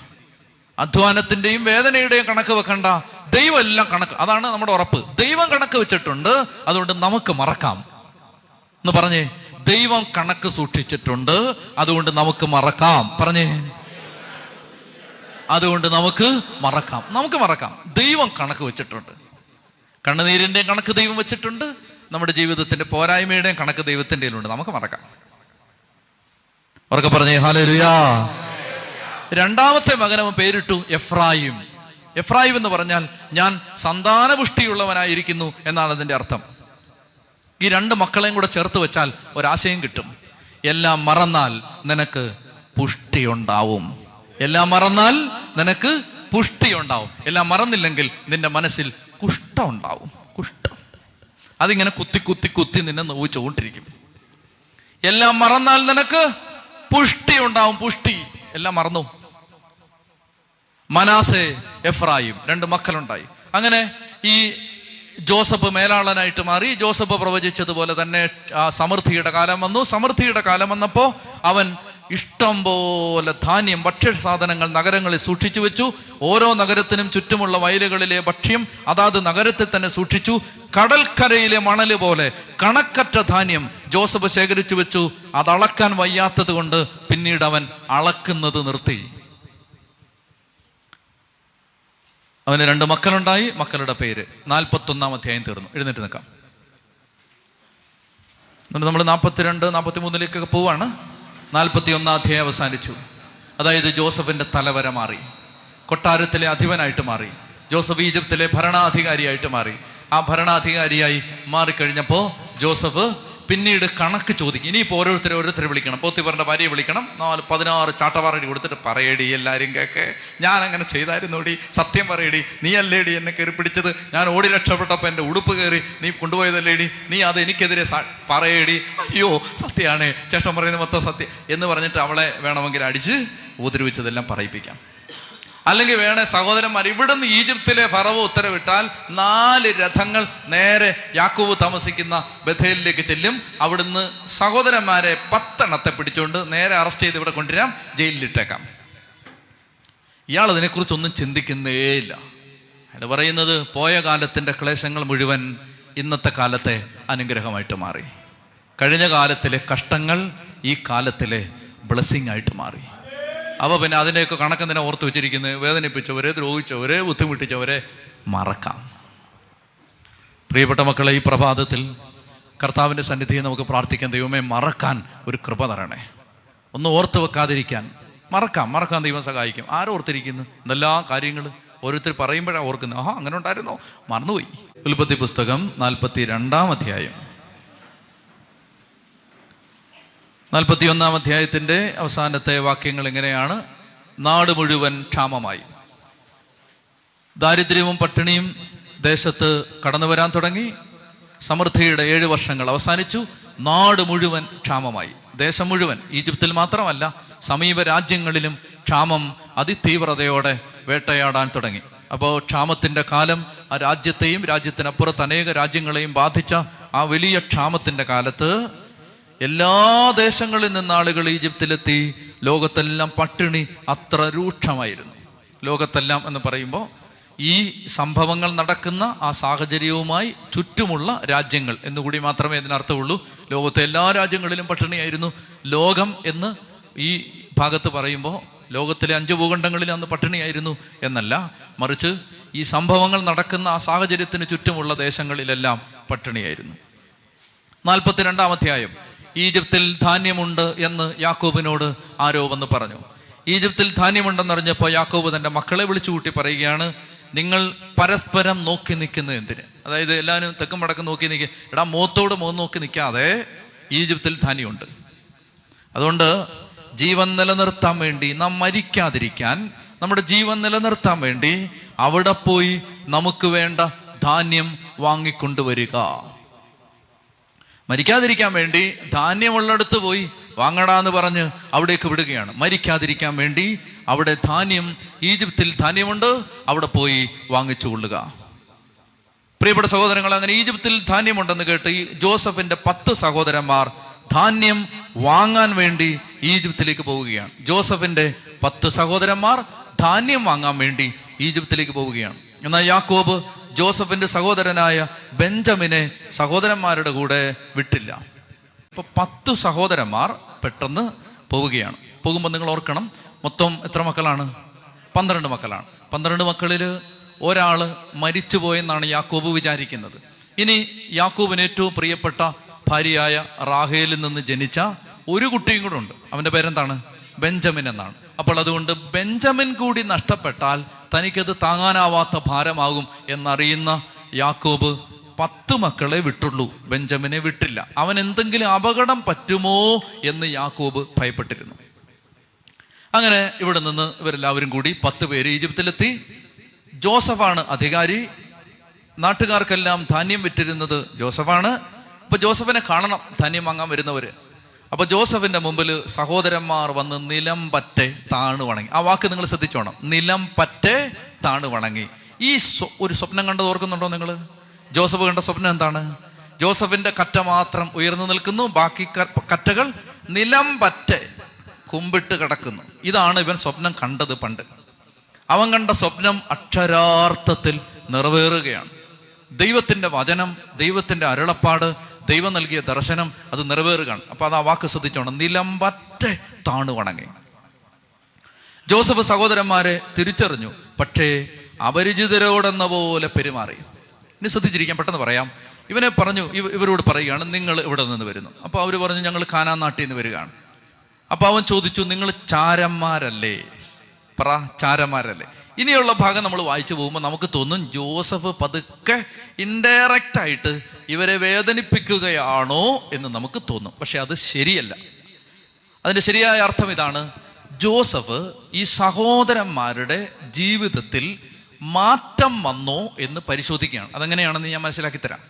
അധ്വാനത്തിന്റെയും വേദനയുടെയും കണക്ക് വെക്കണ്ട. ദൈവം എല്ലാം കണക്ക്, അതാണ് നമ്മുടെ ഉറപ്പ്. ദൈവം കണക്ക് വെച്ചിട്ടുണ്ട്, അതുകൊണ്ട് നമുക്ക് മറക്കാം എന്ന് പറഞ്ഞേ. ദൈവം കണക്ക് സൂക്ഷിച്ചിട്ടുണ്ട്, അതുകൊണ്ട് നമുക്ക് മറക്കാം. പറഞ്ഞേ, അതുകൊണ്ട് നമുക്ക് മറക്കാം. ദൈവം കണക്ക് വെച്ചിട്ടുണ്ട്. കണ്ണുനീരിൻ്റെ കണക്ക് ദൈവം വെച്ചിട്ടുണ്ട്, നമ്മുടെ ജീവിതത്തിന്റെ പോരായ്മയുടെയും കണക്ക് ദൈവത്തിൻ്റെയും ഉണ്ട്, നമുക്ക് മറക്കാം. ഉറക്കെ പറഞ്ഞേ ഹല്ലേലൂയ. രണ്ടാമത്തെ മകനവൻ പേരിട്ടു എഫ്രായിം. എഫ്രായിം എന്ന് പറഞ്ഞാൽ ഞാൻ സന്താനപുഷ്ടിയുള്ളവനായിരിക്കുന്നു എന്നാണ് അതിൻ്റെ അർത്ഥം. ഈ 2 മക്കളെയും കൂടെ ചേർത്ത് വെച്ചാൽ ഒരാശയം കിട്ടും. എല്ലാം മറന്നാൽ നിനക്ക് പുഷ്ടിയുണ്ടാവും. പുഷ്ടിയുണ്ടാവും. എല്ലാം മറന്നില്ലെങ്കിൽ നിന്റെ മനസ്സിൽ കുഷ്ഠം ഉണ്ടാവും. കുഷ്ഠം അതിങ്ങനെ കുത്തി കുത്തി കുത്തി നിന്നെ നോവിച്ചുകൊണ്ടിരിക്കും. എല്ലാം മറന്നാൽ നിനക്ക് പുഷ്ടി ഉണ്ടാവും. പുഷ്ടി എല്ലാം മറന്നു. മനാസെ, എഫ്രായിം രണ്ട് മക്കളുണ്ടായി. അങ്ങനെ ഈ ജോസഫ് മേലാളനായിട്ട് മാറി. ജോസഫ് പ്രവചിച്ചതുപോലെ തന്നെ ആ സമൃദ്ധിയുടെ കാലം വന്നു. സമൃദ്ധിയുടെ കാലം വന്നപ്പോൾ അവൻ ഇഷ്ടം പോലെ ധാന്യം, ഭക്ഷ്യസാധനങ്ങൾ നഗരങ്ങളിൽ സൂക്ഷിച്ചു വെച്ചു. ഓരോ നഗരത്തിനും ചുറ്റുമുള്ള വയലുകളിലെ ഭക്ഷ്യം അതാത് നഗരത്തിൽ തന്നെ സൂക്ഷിച്ചു. കടൽക്കരയിലെ മണല് പോലെ കണക്കറ്റ ധാന്യം ജോസഫ് ശേഖരിച്ചു വെച്ചു. അത് അളക്കാൻ വയ്യാത്തത് കൊണ്ട് പിന്നീട് അവൻ അളക്കുന്നത് നിർത്തി. അവന് രണ്ട് മക്കളുണ്ടായി. മക്കളുടെ പേര് 41-ാം അധ്യായം തീർന്നു. എഴുന്നേറ്റ് നിൽക്കാം. എന്നിട്ട് നമ്മൾ 42-43 പോവാണ്. 41-ാം അധ്യായം അവസാനിച്ചു. അതായത് ജോസഫിൻ്റെ തലവര മാറി. കൊട്ടാരത്തിലെ അധിപനായിട്ട് മാറി. ജോസഫ് ഈജിപ്തിലെ ഭരണാധികാരിയായിട്ട് മാറി. ആ ഭരണാധികാരിയായി മാറിക്കഴിഞ്ഞപ്പോൾ ജോസഫ് പിന്നീട് കണക്ക് ചോദിക്കും. ഇനിയിപ്പോൾ ഓരോരുത്തരെ വിളിക്കണം. പോത്തിഫറിൻ്റെ ഭാര്യയെ വിളിക്കണം. 16 ചാട്ടവാറടി കൊടുത്തിട്ട്, "പറയടി എല്ലാവരും കേക്ക്, ഞാൻ അങ്ങനെ ചെയ്തായിരുന്നോടി, സത്യം പറയടി, നീ അല്ലേടി എന്നെ കയറി പിടിച്ചത്, ഞാൻ ഓടി രക്ഷപ്പെട്ടപ്പോൾ എൻ്റെ ഉടുപ്പ് കയറി നീ കൊണ്ടുപോയതല്ലേടി, നീ അത് എനിക്കെതിരെ പറയടി, അയ്യോ സത്യമാണ് ചേട്ടൻ പറയുന്നത് മൊത്തം സത്യം" എന്ന് പറഞ്ഞിട്ട് അവളെ വേണമെങ്കിൽ അടിച്ച് ഉപദ്രവിച്ചതെല്ലാം പറയിപ്പിക്കാം. അല്ലെങ്കിൽ വേണേ സഹോദരന്മാർ, ഇവിടുന്ന് ഈജിപ്തിലെ ഫറവോ ഉത്തരവിട്ടാൽ 4 രഥങ്ങൾ നേരെ യാക്കൂബ് താമസിക്കുന്ന ബഥേലിലേക്ക് ചെല്ലും. അവിടുന്ന് സഹോദരന്മാരെ 10 എണ്ണത്തെ പിടിച്ചുകൊണ്ട് നേരെ അറസ്റ്റ് ചെയ്ത് ഇവിടെ കൊണ്ടുവരാം, ജയിലിലിട്ടേക്കാം. ഇയാൾ അതിനെക്കുറിച്ചൊന്നും ചിന്തിക്കുന്നേ ഇല്ല. അയാൾ പറയുന്നത് പോയ കാലത്തിൻ്റെ ക്ലേശങ്ങൾ മുഴുവൻ ഇന്നത്തെ കാലത്തെ അനുഗ്രഹമായിട്ട് മാറി. കഴിഞ്ഞ കാലത്തിലെ കഷ്ടങ്ങൾ ഈ കാലത്തിലെ ബ്ലെസ്സിങ് ആയിട്ട് മാറി. അപ്പോൾ പിന്നെ അതിൻ്റെയൊക്കെ കണക്ക് തന്നെ ഓർത്ത് വെച്ചിരിക്കുന്നത് വേദനിപ്പിച്ചവരെ, ദ്രോഹിച്ചവരെ, ബുദ്ധിമുട്ടിച്ചവരെ മറക്കാം. പ്രിയപ്പെട്ട മക്കളെ, ഈ പ്രഭാതത്തിൽ കർത്താവിൻ്റെ സന്നിധിയെ നമുക്ക് പ്രാർത്ഥിക്കാൻ, ദൈവമേ മറക്കാൻ ഒരു കൃപ തരണേ, ഒന്ന് ഓർത്ത് വെക്കാതിരിക്കാൻ. മറക്കാൻ ദൈവം സഹായിക്കും. ആരോർത്തിരിക്കുന്നു? എല്ലാ കാര്യങ്ങൾ ഓരോരുത്തർ പറയുമ്പോഴാണ് ഓർക്കുന്നത്. ആഹാ, അങ്ങനെ ഉണ്ടായിരുന്നോ, മറന്നുപോയി. ഉൽപ്പത്തി പുസ്തകം 42-ാം അധ്യായം. 41-ാം അധ്യായത്തിൻ്റെ അവസാനത്തെ വാക്യങ്ങൾ എങ്ങനെയാണ്? "നാട് മുഴുവൻ ക്ഷാമമായി, ദാരിദ്ര്യവും പട്ടിണിയും ദേശത്ത് കടന്നു വരാൻ തുടങ്ങി. സമൃദ്ധിയുടെ 7 വർഷങ്ങൾ അവസാനിച്ചു. നാട് മുഴുവൻ ക്ഷാമമായി. ദേശം മുഴുവൻ, ഈജിപ്തിൽ മാത്രമല്ല സമീപ രാജ്യങ്ങളിലും ക്ഷാമം അതിതീവ്രതയോടെ വേട്ടയാടാൻ തുടങ്ങി." അപ്പോൾ ക്ഷാമത്തിൻ്റെ കാലം ആ രാജ്യത്തെയും രാജ്യത്തിനപ്പുറത്ത് അനേക രാജ്യങ്ങളെയും ബാധിച്ച ആ വലിയ ക്ഷാമത്തിൻ്റെ കാലത്ത് എല്ലാ ദേശങ്ങളിൽ നിന്ന് ആളുകൾ ഈജിപ്തിലെത്തി. ലോകത്തെല്ലാം പട്ടിണി അത്ര രൂക്ഷമായിരുന്നു. ലോകത്തെല്ലാം എന്ന് പറയുമ്പോൾ ഈ സംഭവങ്ങൾ നടക്കുന്ന ആ സാഹചര്യവുമായി ചുറ്റുമുള്ള രാജ്യങ്ങൾ എന്നുകൂടി മാത്രമേ ഇതിനർത്ഥമുള്ളൂ. ലോകത്തെ എല്ലാ രാജ്യങ്ങളിലും പട്ടിണിയായിരുന്നു. ലോകം എന്ന് ഈ ഭാഗത്ത് പറയുമ്പോൾ ലോകത്തിലെ 5 ഭൂഖണ്ഡങ്ങളിൽ അന്ന് പട്ടിണിയായിരുന്നു എന്നല്ല, മറിച്ച് ഈ സംഭവങ്ങൾ നടക്കുന്ന ആ സാഹചര്യത്തിന് ചുറ്റുമുള്ള ദേശങ്ങളിലെല്ലാം പട്ടിണിയായിരുന്നു. 42-ാം അധ്യായം. ഈജിപ്തിൽ ധാന്യമുണ്ട് എന്ന് യാക്കോബിനോട് ആരോ വന്ന് പറഞ്ഞു. ഈജിപ്തിൽ ധാന്യമുണ്ടെന്നറിഞ്ഞപ്പോൾ യാക്കോബ് തൻ്റെ മക്കളെ വിളിച്ചു കൂട്ടി പറയുകയാണ്, നിങ്ങൾ പരസ്പരം നോക്കി നിൽക്കുന്നത് എന്തിന്? അതായത് എല്ലാവരും തെക്കും വടക്കും നോക്കി നിൽക്കുക. എടാ, മുഖത്തോട് മുഖം നോക്കി നിൽക്കാതെ ഈജിപ്തിൽ ധാന്യമുണ്ട്. അതുകൊണ്ട് ജീവൻ നിലനിർത്താൻ വേണ്ടി, നാം മരിക്കാതിരിക്കാൻ, നമ്മുടെ ജീവൻ നിലനിർത്താൻ വേണ്ടി അവിടെ പോയി നമുക്ക് വേണ്ട ധാന്യം വാങ്ങിക്കൊണ്ടുവരിക. മരിക്കാതിരിക്കാൻ വേണ്ടി ധാന്യമുള്ളടത്ത് പോയി വാങ്ങടാന്ന് പറഞ്ഞ് അവിടേക്ക് വിടുകയാണ്. മരിക്കാതിരിക്കാൻ വേണ്ടി അവിടെ ധാന്യം, ഈജിപ്തിൽ ധാന്യമുണ്ട്, അവിടെ പോയി വാങ്ങിച്ചു കൊള്ളുക. പ്രിയപ്പെട്ട സഹോദരങ്ങൾ, അങ്ങനെ ഈജിപ്തിൽ ധാന്യമുണ്ടെന്ന് കേട്ട് ഈ ജോസഫിൻ്റെ 10 സഹോദരന്മാർ ധാന്യം വാങ്ങാൻ വേണ്ടി ഈജിപ്തിലേക്ക് പോവുകയാണ്. ജോസഫിൻ്റെ 10 സഹോദരന്മാർ ധാന്യം വാങ്ങാൻ വേണ്ടി ഈജിപ്തിലേക്ക് പോവുകയാണ്. എന്നാൽ യാക്കോബ് ജോസഫിൻ്റെ സഹോദരനായ ബെഞ്ചമിനെ സഹോദരന്മാരുടെ കൂടെ വിട്ടില്ല. ഇപ്പോൾ 10 സഹോദരന്മാർ പെട്ടെന്ന് പോവുകയാണ്. പോകുമ്പോൾ നിങ്ങൾ ഓർക്കണം, മൊത്തം എത്ര മക്കളാണ്? 12 മക്കളാണ്. 12 മക്കളിൽ ഒരാൾ മരിച്ചുപോയെന്നാണ് യാക്കോബ് വിചാരിക്കുന്നത്. ഇനി യാക്കോബിന് ഏറ്റവും പ്രിയപ്പെട്ട ഭാര്യയായ റാഹേലിൽ നിന്ന് ജനിച്ച ഒരു കുട്ടിയും കൂടെ ഉണ്ട്. അവൻ്റെ പേരെന്താണ്? ബെഞ്ചമിൻ എന്നാണ്. അപ്പോൾ അതുകൊണ്ട് ബെഞ്ചമിൻ കൂടി നഷ്ടപ്പെട്ടാൽ തനിക്കത് താങ്ങാനാവാത്ത ഭാരമാകും എന്നറിയുന്ന യാക്കോബ് 10 മക്കളെ വിട്ടുള്ളൂ, ബെഞ്ചമിനെ വിട്ടില്ല. അവൻ എന്തെങ്കിലും അപകടം പറ്റുമോ എന്ന് യാക്കോബ് ഭയപ്പെട്ടിരുന്നു. അങ്ങനെ ഇവിടെ നിന്ന് ഇവരെല്ലാവരും കൂടി 10 പേര് ഈജിപ്തിലെത്തി. ജോസഫാണ് അധികാരി. നാട്ടുകാർക്കെല്ലാം ധാന്യം വിറ്റിരുന്നത് ജോസഫാണ്. അപ്പോൾ ജോസഫിനെ കാണണം ധാന്യം വാങ്ങാൻ വരുന്നവർ. അപ്പോൾ ജോസഫിൻ്റെ മുമ്പിൽ സഹോദരന്മാർ വന്ന് നിലം പറ്റെ താണു വണങ്ങി. ആ വാക്ക് നിങ്ങൾ ശ്രദ്ധിച്ചോണം, നിലം പറ്റെ താണു വണങ്ങി. ഈ ഒരു സ്വപ്നം കണ്ടത് ഓർക്കുന്നുണ്ടോ നിങ്ങൾ? ജോസഫ് കണ്ട സ്വപ്നം എന്താണ്? ജോസഫിൻ്റെ കറ്റ മാത്രം ഉയർന്നു നിൽക്കുന്നു, ബാക്കി കറ്റകൾ നിലം പറ്റെ കുമ്പിട്ട് കിടക്കുന്നു. ഇതാണ് ഇവൻ സ്വപ്നം കണ്ടത്. പണ്ട് അവൻ കണ്ട സ്വപ്നം അക്ഷരാർത്ഥത്തിൽ നിറവേറുകയാണ്. ദൈവത്തിൻ്റെ വചനം, ദൈവത്തിൻ്റെ അരുളപ്പാട്, ദൈവം നൽകിയ ദർശനം അത് നിറവേറുകയാണ്. അപ്പോൾ അത് ആ വാക്ക് ശ്രദ്ധിച്ചോണം, നിലം പറ്റെ താണു വണങ്ങി. ജോസഫ് സഹോദരന്മാരെ തിരിച്ചറിഞ്ഞു, പക്ഷേ അപരിചിതരോടെന്ന പോലെ പെരുമാറി. ഇനി ശ്രദ്ധിച്ചിരിക്കാൻ, പെട്ടെന്ന് പറയാം. ഇവനെ പറഞ്ഞു, ഇവരോട് പറയുകയാണ് നിങ്ങൾ ഇവിടെ നിന്ന് വരുന്നു. അപ്പോൾ അവർ പറഞ്ഞു ഞങ്ങൾ കാനാൻ നാട്ടിൽ നിന്ന് വരികയാണ്. അപ്പോൾ അവൻ ചോദിച്ചു നിങ്ങൾ ചാരന്മാരല്ലേ? പറ, ചാരന്മാരല്ലേ? ഇനിയുള്ള ഭാഗം നമ്മൾ വായിച്ചു പോകുമ്പോൾ നമുക്ക് തോന്നും ജോസഫ് പതുക്കെ ഇൻഡയറക്റ്റ് ആയിട്ട് ഇവരെ വേദനിപ്പിക്കുകയാണോ എന്ന് നമുക്ക് തോന്നും. പക്ഷെ അത് ശരിയല്ല. അതിൻ്റെ ശരിയായ അർത്ഥം ഇതാണ്, ജോസഫ് ഈ സഹോദരന്മാരുടെ ജീവിതത്തിൽ മാറ്റം വന്നോ എന്ന് പരിശോധിക്കുകയാണ്. അതെങ്ങനെയാണെന്ന് ഞാൻ മനസ്സിലാക്കി തരാം.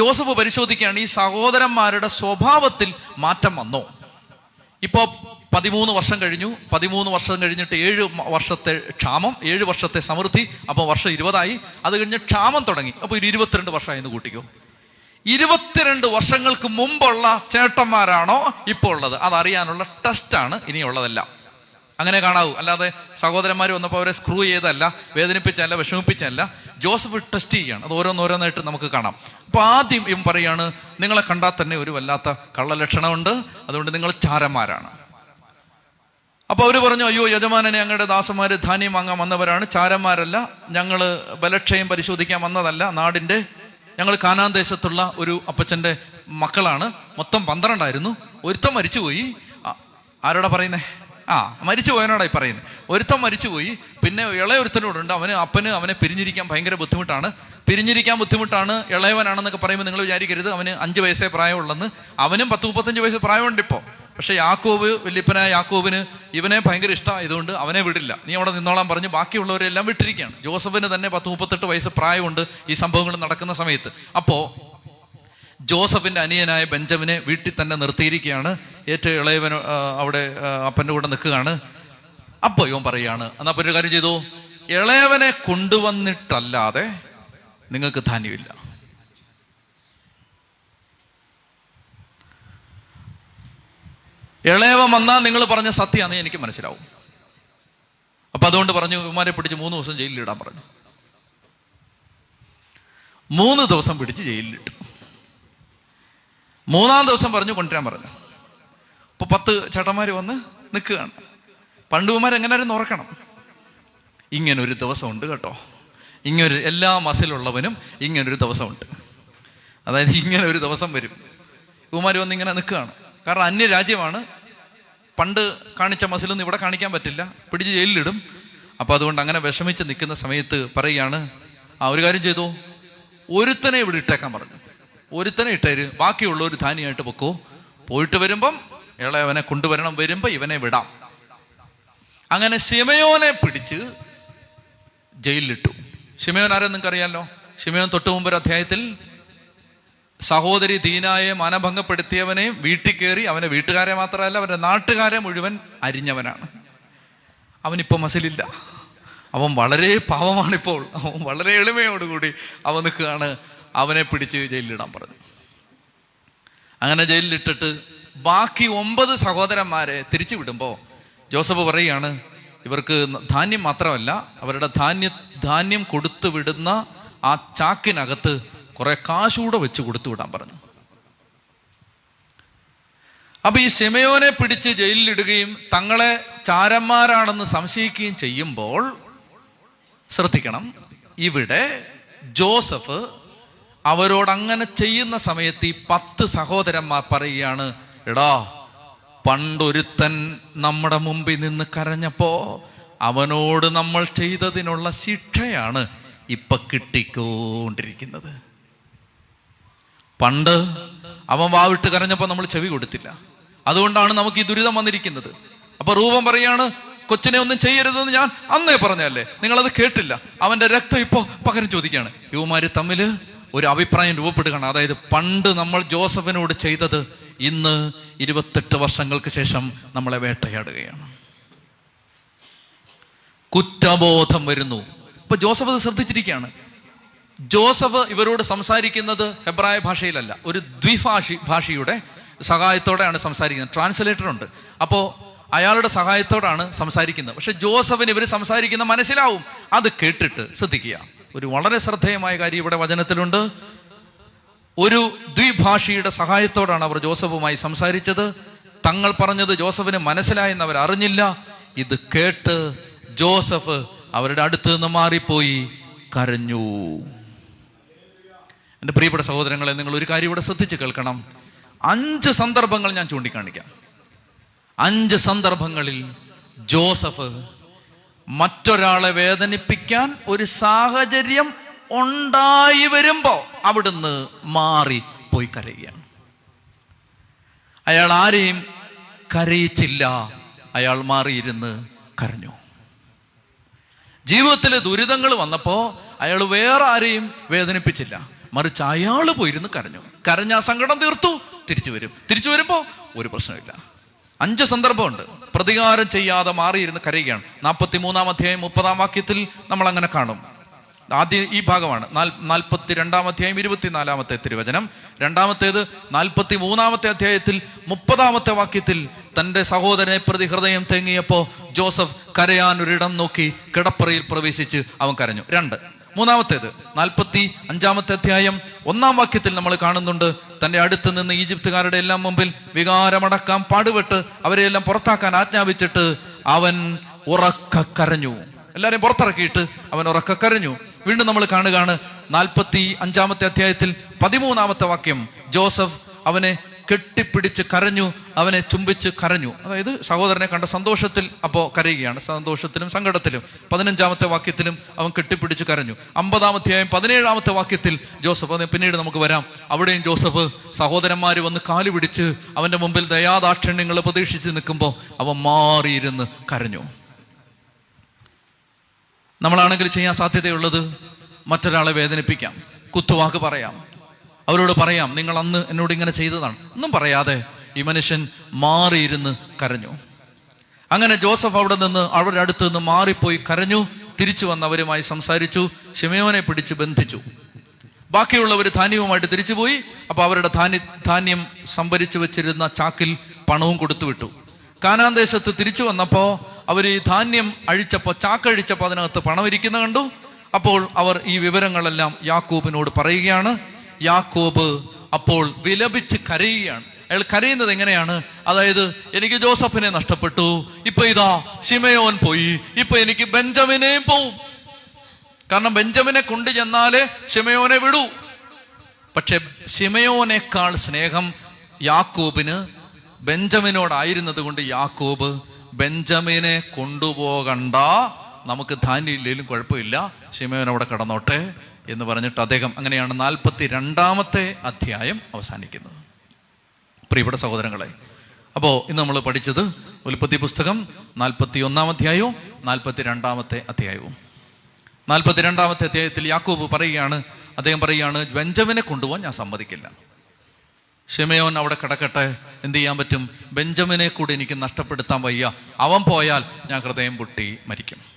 ജോസഫ് പരിശോധിക്കുകയാണ് ഈ സഹോദരന്മാരുടെ സ്വഭാവത്തിൽ മാറ്റം വന്നോ. ഇപ്പോൾ 13 വർഷം കഴിഞ്ഞു. 13 വർഷം കഴിഞ്ഞിട്ട് 7 വർഷത്തെ ക്ഷാമം, 7 വർഷത്തെ സമൃദ്ധി. അപ്പോൾ വർഷം 20ആയി. അത് കഴിഞ്ഞ് ക്ഷാമം തുടങ്ങി. അപ്പോൾ ഒരു 22 വർഷം എന്ന് കൂട്ടിക്കോ. 22 വർഷങ്ങൾക്ക് മുമ്പുള്ള ചേട്ടന്മാരാണോ ഇപ്പോൾ ഉള്ളത്? അതറിയാനുള്ള ടെസ്റ്റാണ് ഇനിയുള്ളതെല്ലാം. അങ്ങനെ കാണാവൂ. അല്ലാതെ സഹോദരന്മാർ വന്നപ്പോൾ അവരെ സ്ക്രൂ ചെയ്തല്ല, വേദനിപ്പിച്ചല്ല, വിഷമിപ്പിച്ചല്ല. ജോസഫ് ടെസ്റ്റ് ചെയ്യുകയാണ്. അത് ഓരോന്നോരോന്നായിട്ട് നമുക്ക് കാണാം. അപ്പോൾ ആദ്യം ഇവൻ പറയുകയാണ് നിങ്ങളെ കണ്ടാൽ തന്നെ ഒരു വല്ലാത്ത കള്ളലക്ഷണമുണ്ട്, അതുകൊണ്ട് നിങ്ങൾ ചാരന്മാരാണ്. അപ്പോൾ അവർ പറഞ്ഞു അയ്യോ യജമാനനെ, ഞങ്ങളുടെ ദാസന്മാർ ധാന്യം വാങ്ങാൻ വന്നവരാണ്, ചാരന്മാരല്ല. ഞങ്ങൾ ബലക്ഷയം പരിശോധിക്കാൻ വന്നതല്ല. ഞങ്ങൾ കാനാൻ ദേശത്തുള്ള ഒരു അപ്പച്ചൻ്റെ മക്കളാണ്. മൊത്തം 12 ആയിരുന്നു. ഒരുത്തം മരിച്ചുപോയി. ആരോടാ പറയുന്നത്? മരിച്ചു പോയവനോടായി പറയുന്നത്. ഒരുത്തം മരിച്ചുപോയി. പിന്നെ ഇളയ ഒരുത്തനോടുണ്ട്. അവനെ പിരിഞ്ഞിരിക്കാൻ ഭയങ്കര ബുദ്ധിമുട്ടാണ്. ഇളയവനാണെന്നൊക്കെ പറയുമ്പോൾ നിങ്ങൾ വിചാരിക്കരുത് അവന് 5 വയസ്സേ പ്രായമുള്ളെന്ന്. അവനും 30-35 വയസ്സ് പ്രായമുണ്ട് ഇപ്പോൾ. പക്ഷേ യാക്കോബ്, വല്യപ്പനായ യാക്കോബിന് ഇവനെ ഭയങ്കര ഇഷ്ടമായതുകൊണ്ട് അവനെ വിടില്ല. നീ അവിടെ നിന്നോളാൻ പറഞ്ഞ് ബാക്കിയുള്ളവരെല്ലാം വിട്ടിരിക്കുകയാണ്. ജോസഫിന് തന്നെ 30-38 വയസ്സ് പ്രായമുണ്ട് ഈ സംഭവങ്ങൾ നടക്കുന്ന സമയത്ത്. അപ്പോൾ ജോസഫിൻ്റെ അനിയനായ ബെഞ്ചമിനെ വീട്ടിൽ തന്നെ നിർത്തിയിരിക്കുകയാണ്. ഏറ്റവും ഇളയവൻ അവിടെ അപ്പൻ്റെ കൂടെ നിൽക്കുകയാണ്. അപ്പോൾ ഇവൻ പറയുകയാണ് എന്നാൽ ഒരു കാര്യം ചെയ്തു, ഇളയവനെ കൊണ്ടുവന്നിട്ടല്ലാതെ നിങ്ങൾക്ക് ധാന്യമില്ല. ഇളയവൻ വന്നാൽ നിങ്ങൾ പറഞ്ഞ സത്യമാണെന്ന് എനിക്ക് മനസ്സിലാവും. അപ്പം അതുകൊണ്ട് പറഞ്ഞു ഇവന്മാരെ പിടിച്ച് 3 ദിവസം ജയിലിലിടാൻ പറഞ്ഞു. 3 ദിവസം പിടിച്ച് ജയിലിലിട്ടു. 3-ാം ദിവസം പറഞ്ഞു കൊണ്ടുവരാൻ പറഞ്ഞു. അപ്പോൾ 10 ചേട്ടന്മാർ വന്ന് നിൽക്കുകയാണ്. പണ്ടുമാരെങ്ങനെയായിരുന്നു ഓർക്കണം, ഇങ്ങനൊരു ദിവസമുണ്ട് കേട്ടോ. ഇങ്ങനൊരു എല്ലാ മസിലുള്ളവനും ഇങ്ങനൊരു ദിവസമുണ്ട്. അതായത് ഇങ്ങനെ ഒരു ദിവസം വരും. ഇവന്മാർ വന്ന് ഇങ്ങനെ നിൽക്കുകയാണ്. കാരണം അന്യരാജ്യമാണ്. പണ്ട് കാണിച്ച മസിലൊന്നും ഇവിടെ കാണിക്കാൻ പറ്റില്ല, പിടിച്ച് ജയിലിലിടും. അപ്പോൾ അതുകൊണ്ട് അങ്ങനെ വിഷമിച്ച് നിൽക്കുന്ന സമയത്ത് പറയുകയാണ് ഒരു കാര്യം ചെയ്തോ, ഒരുത്തനെ ഇവിടെ ഇട്ടേക്കാൻ പറഞ്ഞു. ഒരുത്തനെ ഇട്ടേര്, ബാക്കിയുള്ള ഒരു ധാന്യമായിട്ട് പൊക്കോ. പോയിട്ട് വരുമ്പം ഇളയവനെ കൊണ്ടുവരണം, വരുമ്പോൾ ഇവനെ വിടാം. അങ്ങനെ ശിമയോനെ പിടിച്ച് ജയിലിലിട്ടു. ശിമയോൻ ആരെന്ന് നിങ്ങൾക്കറിയാമല്ലോ. ശിമയോൻ തൊട്ട് മുമ്പൊരു അധ്യായത്തിൽ സഹോദരി ദീനായെ മാനഭംഗപ്പെടുത്തിയവനെയും വീട്ടിൽ കയറി അവൻ്റെ വീട്ടുകാരെ മാത്രമല്ല അവൻ്റെ നാട്ടുകാരെ മുഴുവൻ അരിഞ്ഞവനാണ്. അവനിപ്പോൾ മസിലില്ല. അവൻ വളരെ പാവമാണിപ്പോൾ. അവൻ വളരെ എളിമയോടുകൂടി അവൻ നിൽക്കുകയാണ്. അവനെ പിടിച്ച് ജയിലിലിടാൻ പറഞ്ഞു. അങ്ങനെ ജയിലിലിട്ടിട്ട് ബാക്കി 9 സഹോദരന്മാരെ തിരിച്ചു വിടുമ്പോൾ ജോസഫ് പറയുകയാണ് ഇവർക്ക് ധാന്യം മാത്രമല്ല, അവരുടെ ധാന്യം കൊടുത്തു വിടുന്ന ആ ചാക്കിനകത്ത് കുറേ കാശൂടെ വെച്ച് കൊടുത്തു വിടാൻ പറഞ്ഞു. അപ്പം ഈ ശിമയോനെ പിടിച്ച് ജയിലിലിടുകയും തങ്ങളെ ചാരന്മാരാണെന്ന് സംശയിക്കുകയും ചെയ്യുമ്പോൾ ശ്രദ്ധിക്കണം, ഇവിടെ ജോസഫ് അവരോടങ്ങനെ ചെയ്യുന്ന സമയത്ത് ഈ 10 സഹോദരന്മാർ പറയുകയാണ് എടാ പണ്ടൊരുത്തൻ നമ്മുടെ മുമ്പിൽ നിന്ന് കരഞ്ഞപ്പോൾ അവനോട് നമ്മൾ ചെയ്തതിനുള്ള ശിക്ഷയാണ് ഇപ്പം കിട്ടിക്കൊണ്ടിരിക്കുന്നത്. പണ്ട് അവൻ വാവിട്ട് കരഞ്ഞപ്പോൾ നമ്മൾ ചെവി കൊടുത്തില്ല, അതുകൊണ്ടാണ് നമുക്ക് ഈ ദുരിതം വന്നിരിക്കുന്നത്. അപ്പൊ റൂബൻ പറയാണ്, കൊച്ചിനെ ഒന്നും ചെയ്യരുതെന്ന് ഞാൻ അന്നേ പറഞ്ഞല്ലേ, നിങ്ങളത് കേട്ടില്ല. അവന്റെ രക്തം ഇപ്പോ പകരം ചോദിക്കുകയാണ്. യുവമാര് തമ്മില് ഒരു അഭിപ്രായം രൂപപ്പെടുകയാണ്. അതായത് പണ്ട് നമ്മൾ ജോസഫിനോട് ചെയ്തത് ഇന്ന് 28 വർഷങ്ങൾക്ക് ശേഷം നമ്മളെ വേട്ടയാടുകയാണ്. കുറ്റബോധം വരുന്നു. ഇപ്പൊ ജോസഫ് അത് ശ്രദ്ധിച്ചിരിക്കുകയാണ്. ജോസഫ് ഇവരോട് സംസാരിക്കുന്നത് ഹെബ്രായ ഭാഷയിലല്ല, ഒരു ഭാഷയുടെ സഹായത്തോടെയാണ് സംസാരിക്കുന്നത്. ട്രാൻസ്ലേറ്റർ ഉണ്ട്, അപ്പോൾ അയാളുടെ സഹായത്തോടാണ് സംസാരിക്കുന്നത്. പക്ഷെ ജോസഫിന് ഇവർ സംസാരിക്കുന്ന മനസ്സിലാവും. അത് കേട്ടിട്ട് ശ്രദ്ധിക്കുക. ഒരു വളരെ ശ്രദ്ധേയമായ കാര്യം ഇവിടെ വചനത്തിലുണ്ട്. ഒരു ദ്വിഭാഷയുടെ സഹായത്തോടാണ് അവർ ജോസഫുമായി സംസാരിച്ചത്. തങ്ങൾ പറഞ്ഞത് ജോസഫിന് മനസ്സിലായെന്ന് അവർ അറിഞ്ഞില്ല. ഇത് കേട്ട് ജോസഫ് അവരുടെ അടുത്ത് നിന്ന് മാറിപ്പോയി, കരഞ്ഞു. എൻ്റെ പ്രിയപ്പെട്ട സഹോദരങ്ങളെ, നിങ്ങൾ ഒരു കാര്യം ഇവിടെ ശ്രദ്ധിച്ച് കേൾക്കണം. 5 സന്ദർഭങ്ങൾ ഞാൻ ചൂണ്ടിക്കാണിക്കാം. 5 സന്ദർഭങ്ങളിൽ ജോസഫ് മറ്റൊരാളെ വേദനിപ്പിക്കാൻ ഒരു സാഹചര്യം ഉണ്ടായി വരുമ്പോൾ അവിടുന്ന് മാറി പോയി കരയുകയാണ്. അയാൾ ആരെയും കരയിച്ചില്ല, അയാൾ മാറിയിരുന്ന് കരഞ്ഞു. ജീവിതത്തിലെ ദുരിതങ്ങൾ വന്നപ്പോൾ അയാൾ വേറെ ആരെയും വേദനിപ്പിച്ചില്ല, മറിച്ച് അയാൾ പോയിരുന്ന് കരഞ്ഞു. കരഞ്ഞ സങ്കടം തീർത്തു, തിരിച്ചു വരുമ്പോൾ ഒരു പ്രശ്നമില്ല. 5 സന്ദർഭമുണ്ട് പ്രതികാരം ചെയ്യാതെ മാറിയിരുന്ന് കരയുകയാണ്. 43-ാം അധ്യായം 30-ാം വാക്യത്തിൽ നമ്മൾ അങ്ങനെ കാണും. ആദ്യം ഈ ഭാഗമാണ്. 42-ാം അധ്യായം 24-ാമത്തെ തിരുവചനം. രണ്ടാമത്തേത് 43-ാമത്തെ അധ്യായത്തിൽ 30-ാമത്തെ വാക്യത്തിൽ. തൻ്റെ സഹോദരനെ പ്രതി ഹൃദയം തേങ്ങിയപ്പോൾ ജോസഫ് കരയാൻ ഒരിടം നോക്കി കിടപ്പറയിൽ പ്രവേശിച്ച് അവൻ കരഞ്ഞു. 2. മൂന്നാമത്തേത് 45-ാമത്തെ അധ്യായം 1-ാം വാക്യത്തിൽ നമ്മൾ കാണുന്നുണ്ട്. തൻ്റെ അടുത്ത് നിന്ന് ഈജിപ്തുകാരുടെ എല്ലാം മുമ്പിൽ വികാരമടക്കാൻ പാടുപെട്ട് അവരെയെല്ലാം പുറത്താക്കാൻ ആജ്ഞാപിച്ചിട്ട് അവൻ ഉറക്ക കരഞ്ഞു. എല്ലാവരെയും പുറത്തിറക്കിയിട്ട് അവൻ ഉറക്ക കരഞ്ഞു. വീണ്ടും നമ്മൾ കാണുകയാണ് 45-ാമത്തെ അധ്യായത്തിൽ 13-ാമത്തെ വാക്യം. ജോസഫ് അവനെ കെട്ടിപ്പിടിച്ച് കരഞ്ഞു, അവനെ ചുംബിച്ച് കരഞ്ഞു. അതായത് സഹോദരനെ കണ്ട സന്തോഷത്തിൽ അപ്പോൾ കരയുകയാണ്, സന്തോഷത്തിലും സങ്കടത്തിലും. 15-ാമത്തെ വാക്യത്തിലും അവൻ കെട്ടിപ്പിടിച്ച് കരഞ്ഞു. 50-ാമത്തെ അധ്യായം 17-ാമത്തെ വാക്യത്തിൽ ജോസഫ്, അത് പിന്നീട് നമുക്ക് വരാം, അവിടെയും ജോസഫ് സഹോദരന്മാർ വന്ന് കാലുപിടിച്ച് അവൻ്റെ മുമ്പിൽ ദയാദാക്ഷിണ്യങ്ങൾ പ്രതീക്ഷിച്ച് നിൽക്കുമ്പോൾ അവൻ മാറിയിരുന്ന് കരഞ്ഞു. നമ്മളാണെങ്കിൽ ചെയ്യാൻ സാധ്യതയുള്ളത് മറ്റൊരാളെ വേദനിപ്പിക്കാം, കുത്തുവാക്ക് പറയാം, അവരോട് പറയാം നിങ്ങൾ അന്ന് എന്നോട് ഇങ്ങനെ ചെയ്തതാണ്. ഒന്നും പറയാതെ ഈ മനുഷ്യൻ മാറിയിരുന്ന് കരഞ്ഞു. അങ്ങനെ ജോസഫ് അവിടെ നിന്ന് അവരുടെ അടുത്ത് നിന്ന് മാറിപ്പോയി കരഞ്ഞു. തിരിച്ചു വന്നവരുമായി സംസാരിച്ചു, ശിമയോനെ പിടിച്ച് ബന്ധിച്ചു. ബാക്കിയുള്ളവർ ധാന്യവുമായിട്ട് തിരിച്ചുപോയി. അപ്പോൾ അവരുടെ ധാന്യം സംഭരിച്ചു വെച്ചിരുന്ന ചാക്കിൽ പണവും കൊടുത്തു വിട്ടു. കാനാൻ ദേശത്ത് തിരിച്ചു വന്നപ്പോൾ അവർ ഈ ധാന്യം അഴിച്ചപ്പോൾ, ചാക്കഴിച്ചപ്പോൾ അതിനകത്ത് പണം ഇരിക്കുന്ന കണ്ടു. അപ്പോൾ അവർ ഈ വിവരങ്ങളെല്ലാം യാക്കോബിനോട് പറയുകയാണ്. യാക്കോബ് അപ്പോൾ വിലപിച്ച് കരയുകയാണ്. അയാൾ കരയുന്നത് എങ്ങനെയാണ്? അതായത് എനിക്ക് ജോസഫിനെ നഷ്ടപ്പെട്ടു, ഇപ്പൊ ഇതാ ശിമയോൻ പോയി, ഇപ്പൊ എനിക്ക് ബെഞ്ചമിനെയും പോവും. കാരണം ബെഞ്ചമിനെ കൊണ്ടു ചെന്നാലേ ശിമയോനെ വിടൂ. പക്ഷെ ശിമയോനേക്കാൾ സ്നേഹം യാക്കോബിന് ബെഞ്ചമിനോടായിരുന്നത് കൊണ്ട് യാക്കോബ് ബെഞ്ചമിനെ കൊണ്ടുപോകണ്ട, നമുക്ക് ധാന്യം ഇല്ലെങ്കിലും കുഴപ്പമില്ല, ശിമയോൻ അവിടെ കടന്നോട്ടെ എന്ന് പറഞ്ഞിട്ട് അദ്ദേഹം അങ്ങനെയാണ് 42-ാമത്തെ അധ്യായം അവസാനിക്കുന്നത്. പ്രിയപ്പെട്ട സഹോദരങ്ങളെ, അപ്പോൾ ഇന്ന് നമ്മൾ പഠിച്ചത് ഉൽപ്പത്തി പുസ്തകം 41-ാം അധ്യായവും 42-ാമത്തെ അധ്യായവും. 42-ാമത്തെ അധ്യായത്തിൽ യാക്കോബ് പറയുകയാണ്, അദ്ദേഹം പറയുകയാണ് ബെഞ്ചമിനെ കൊണ്ടുപോകാൻ ഞാൻ സമ്മതിക്കില്ല, ശിമയോൻ അവിടെ കിടക്കട്ടെ, എന്ത് ചെയ്യാൻ പറ്റും, ബെഞ്ചമിനെ കൂടി എനിക്ക് നഷ്ടപ്പെടുത്താൻ വയ്യ, അവൻ പോയാൽ ഞാൻ ഹൃദയം പൊട്ടി മരിക്കും.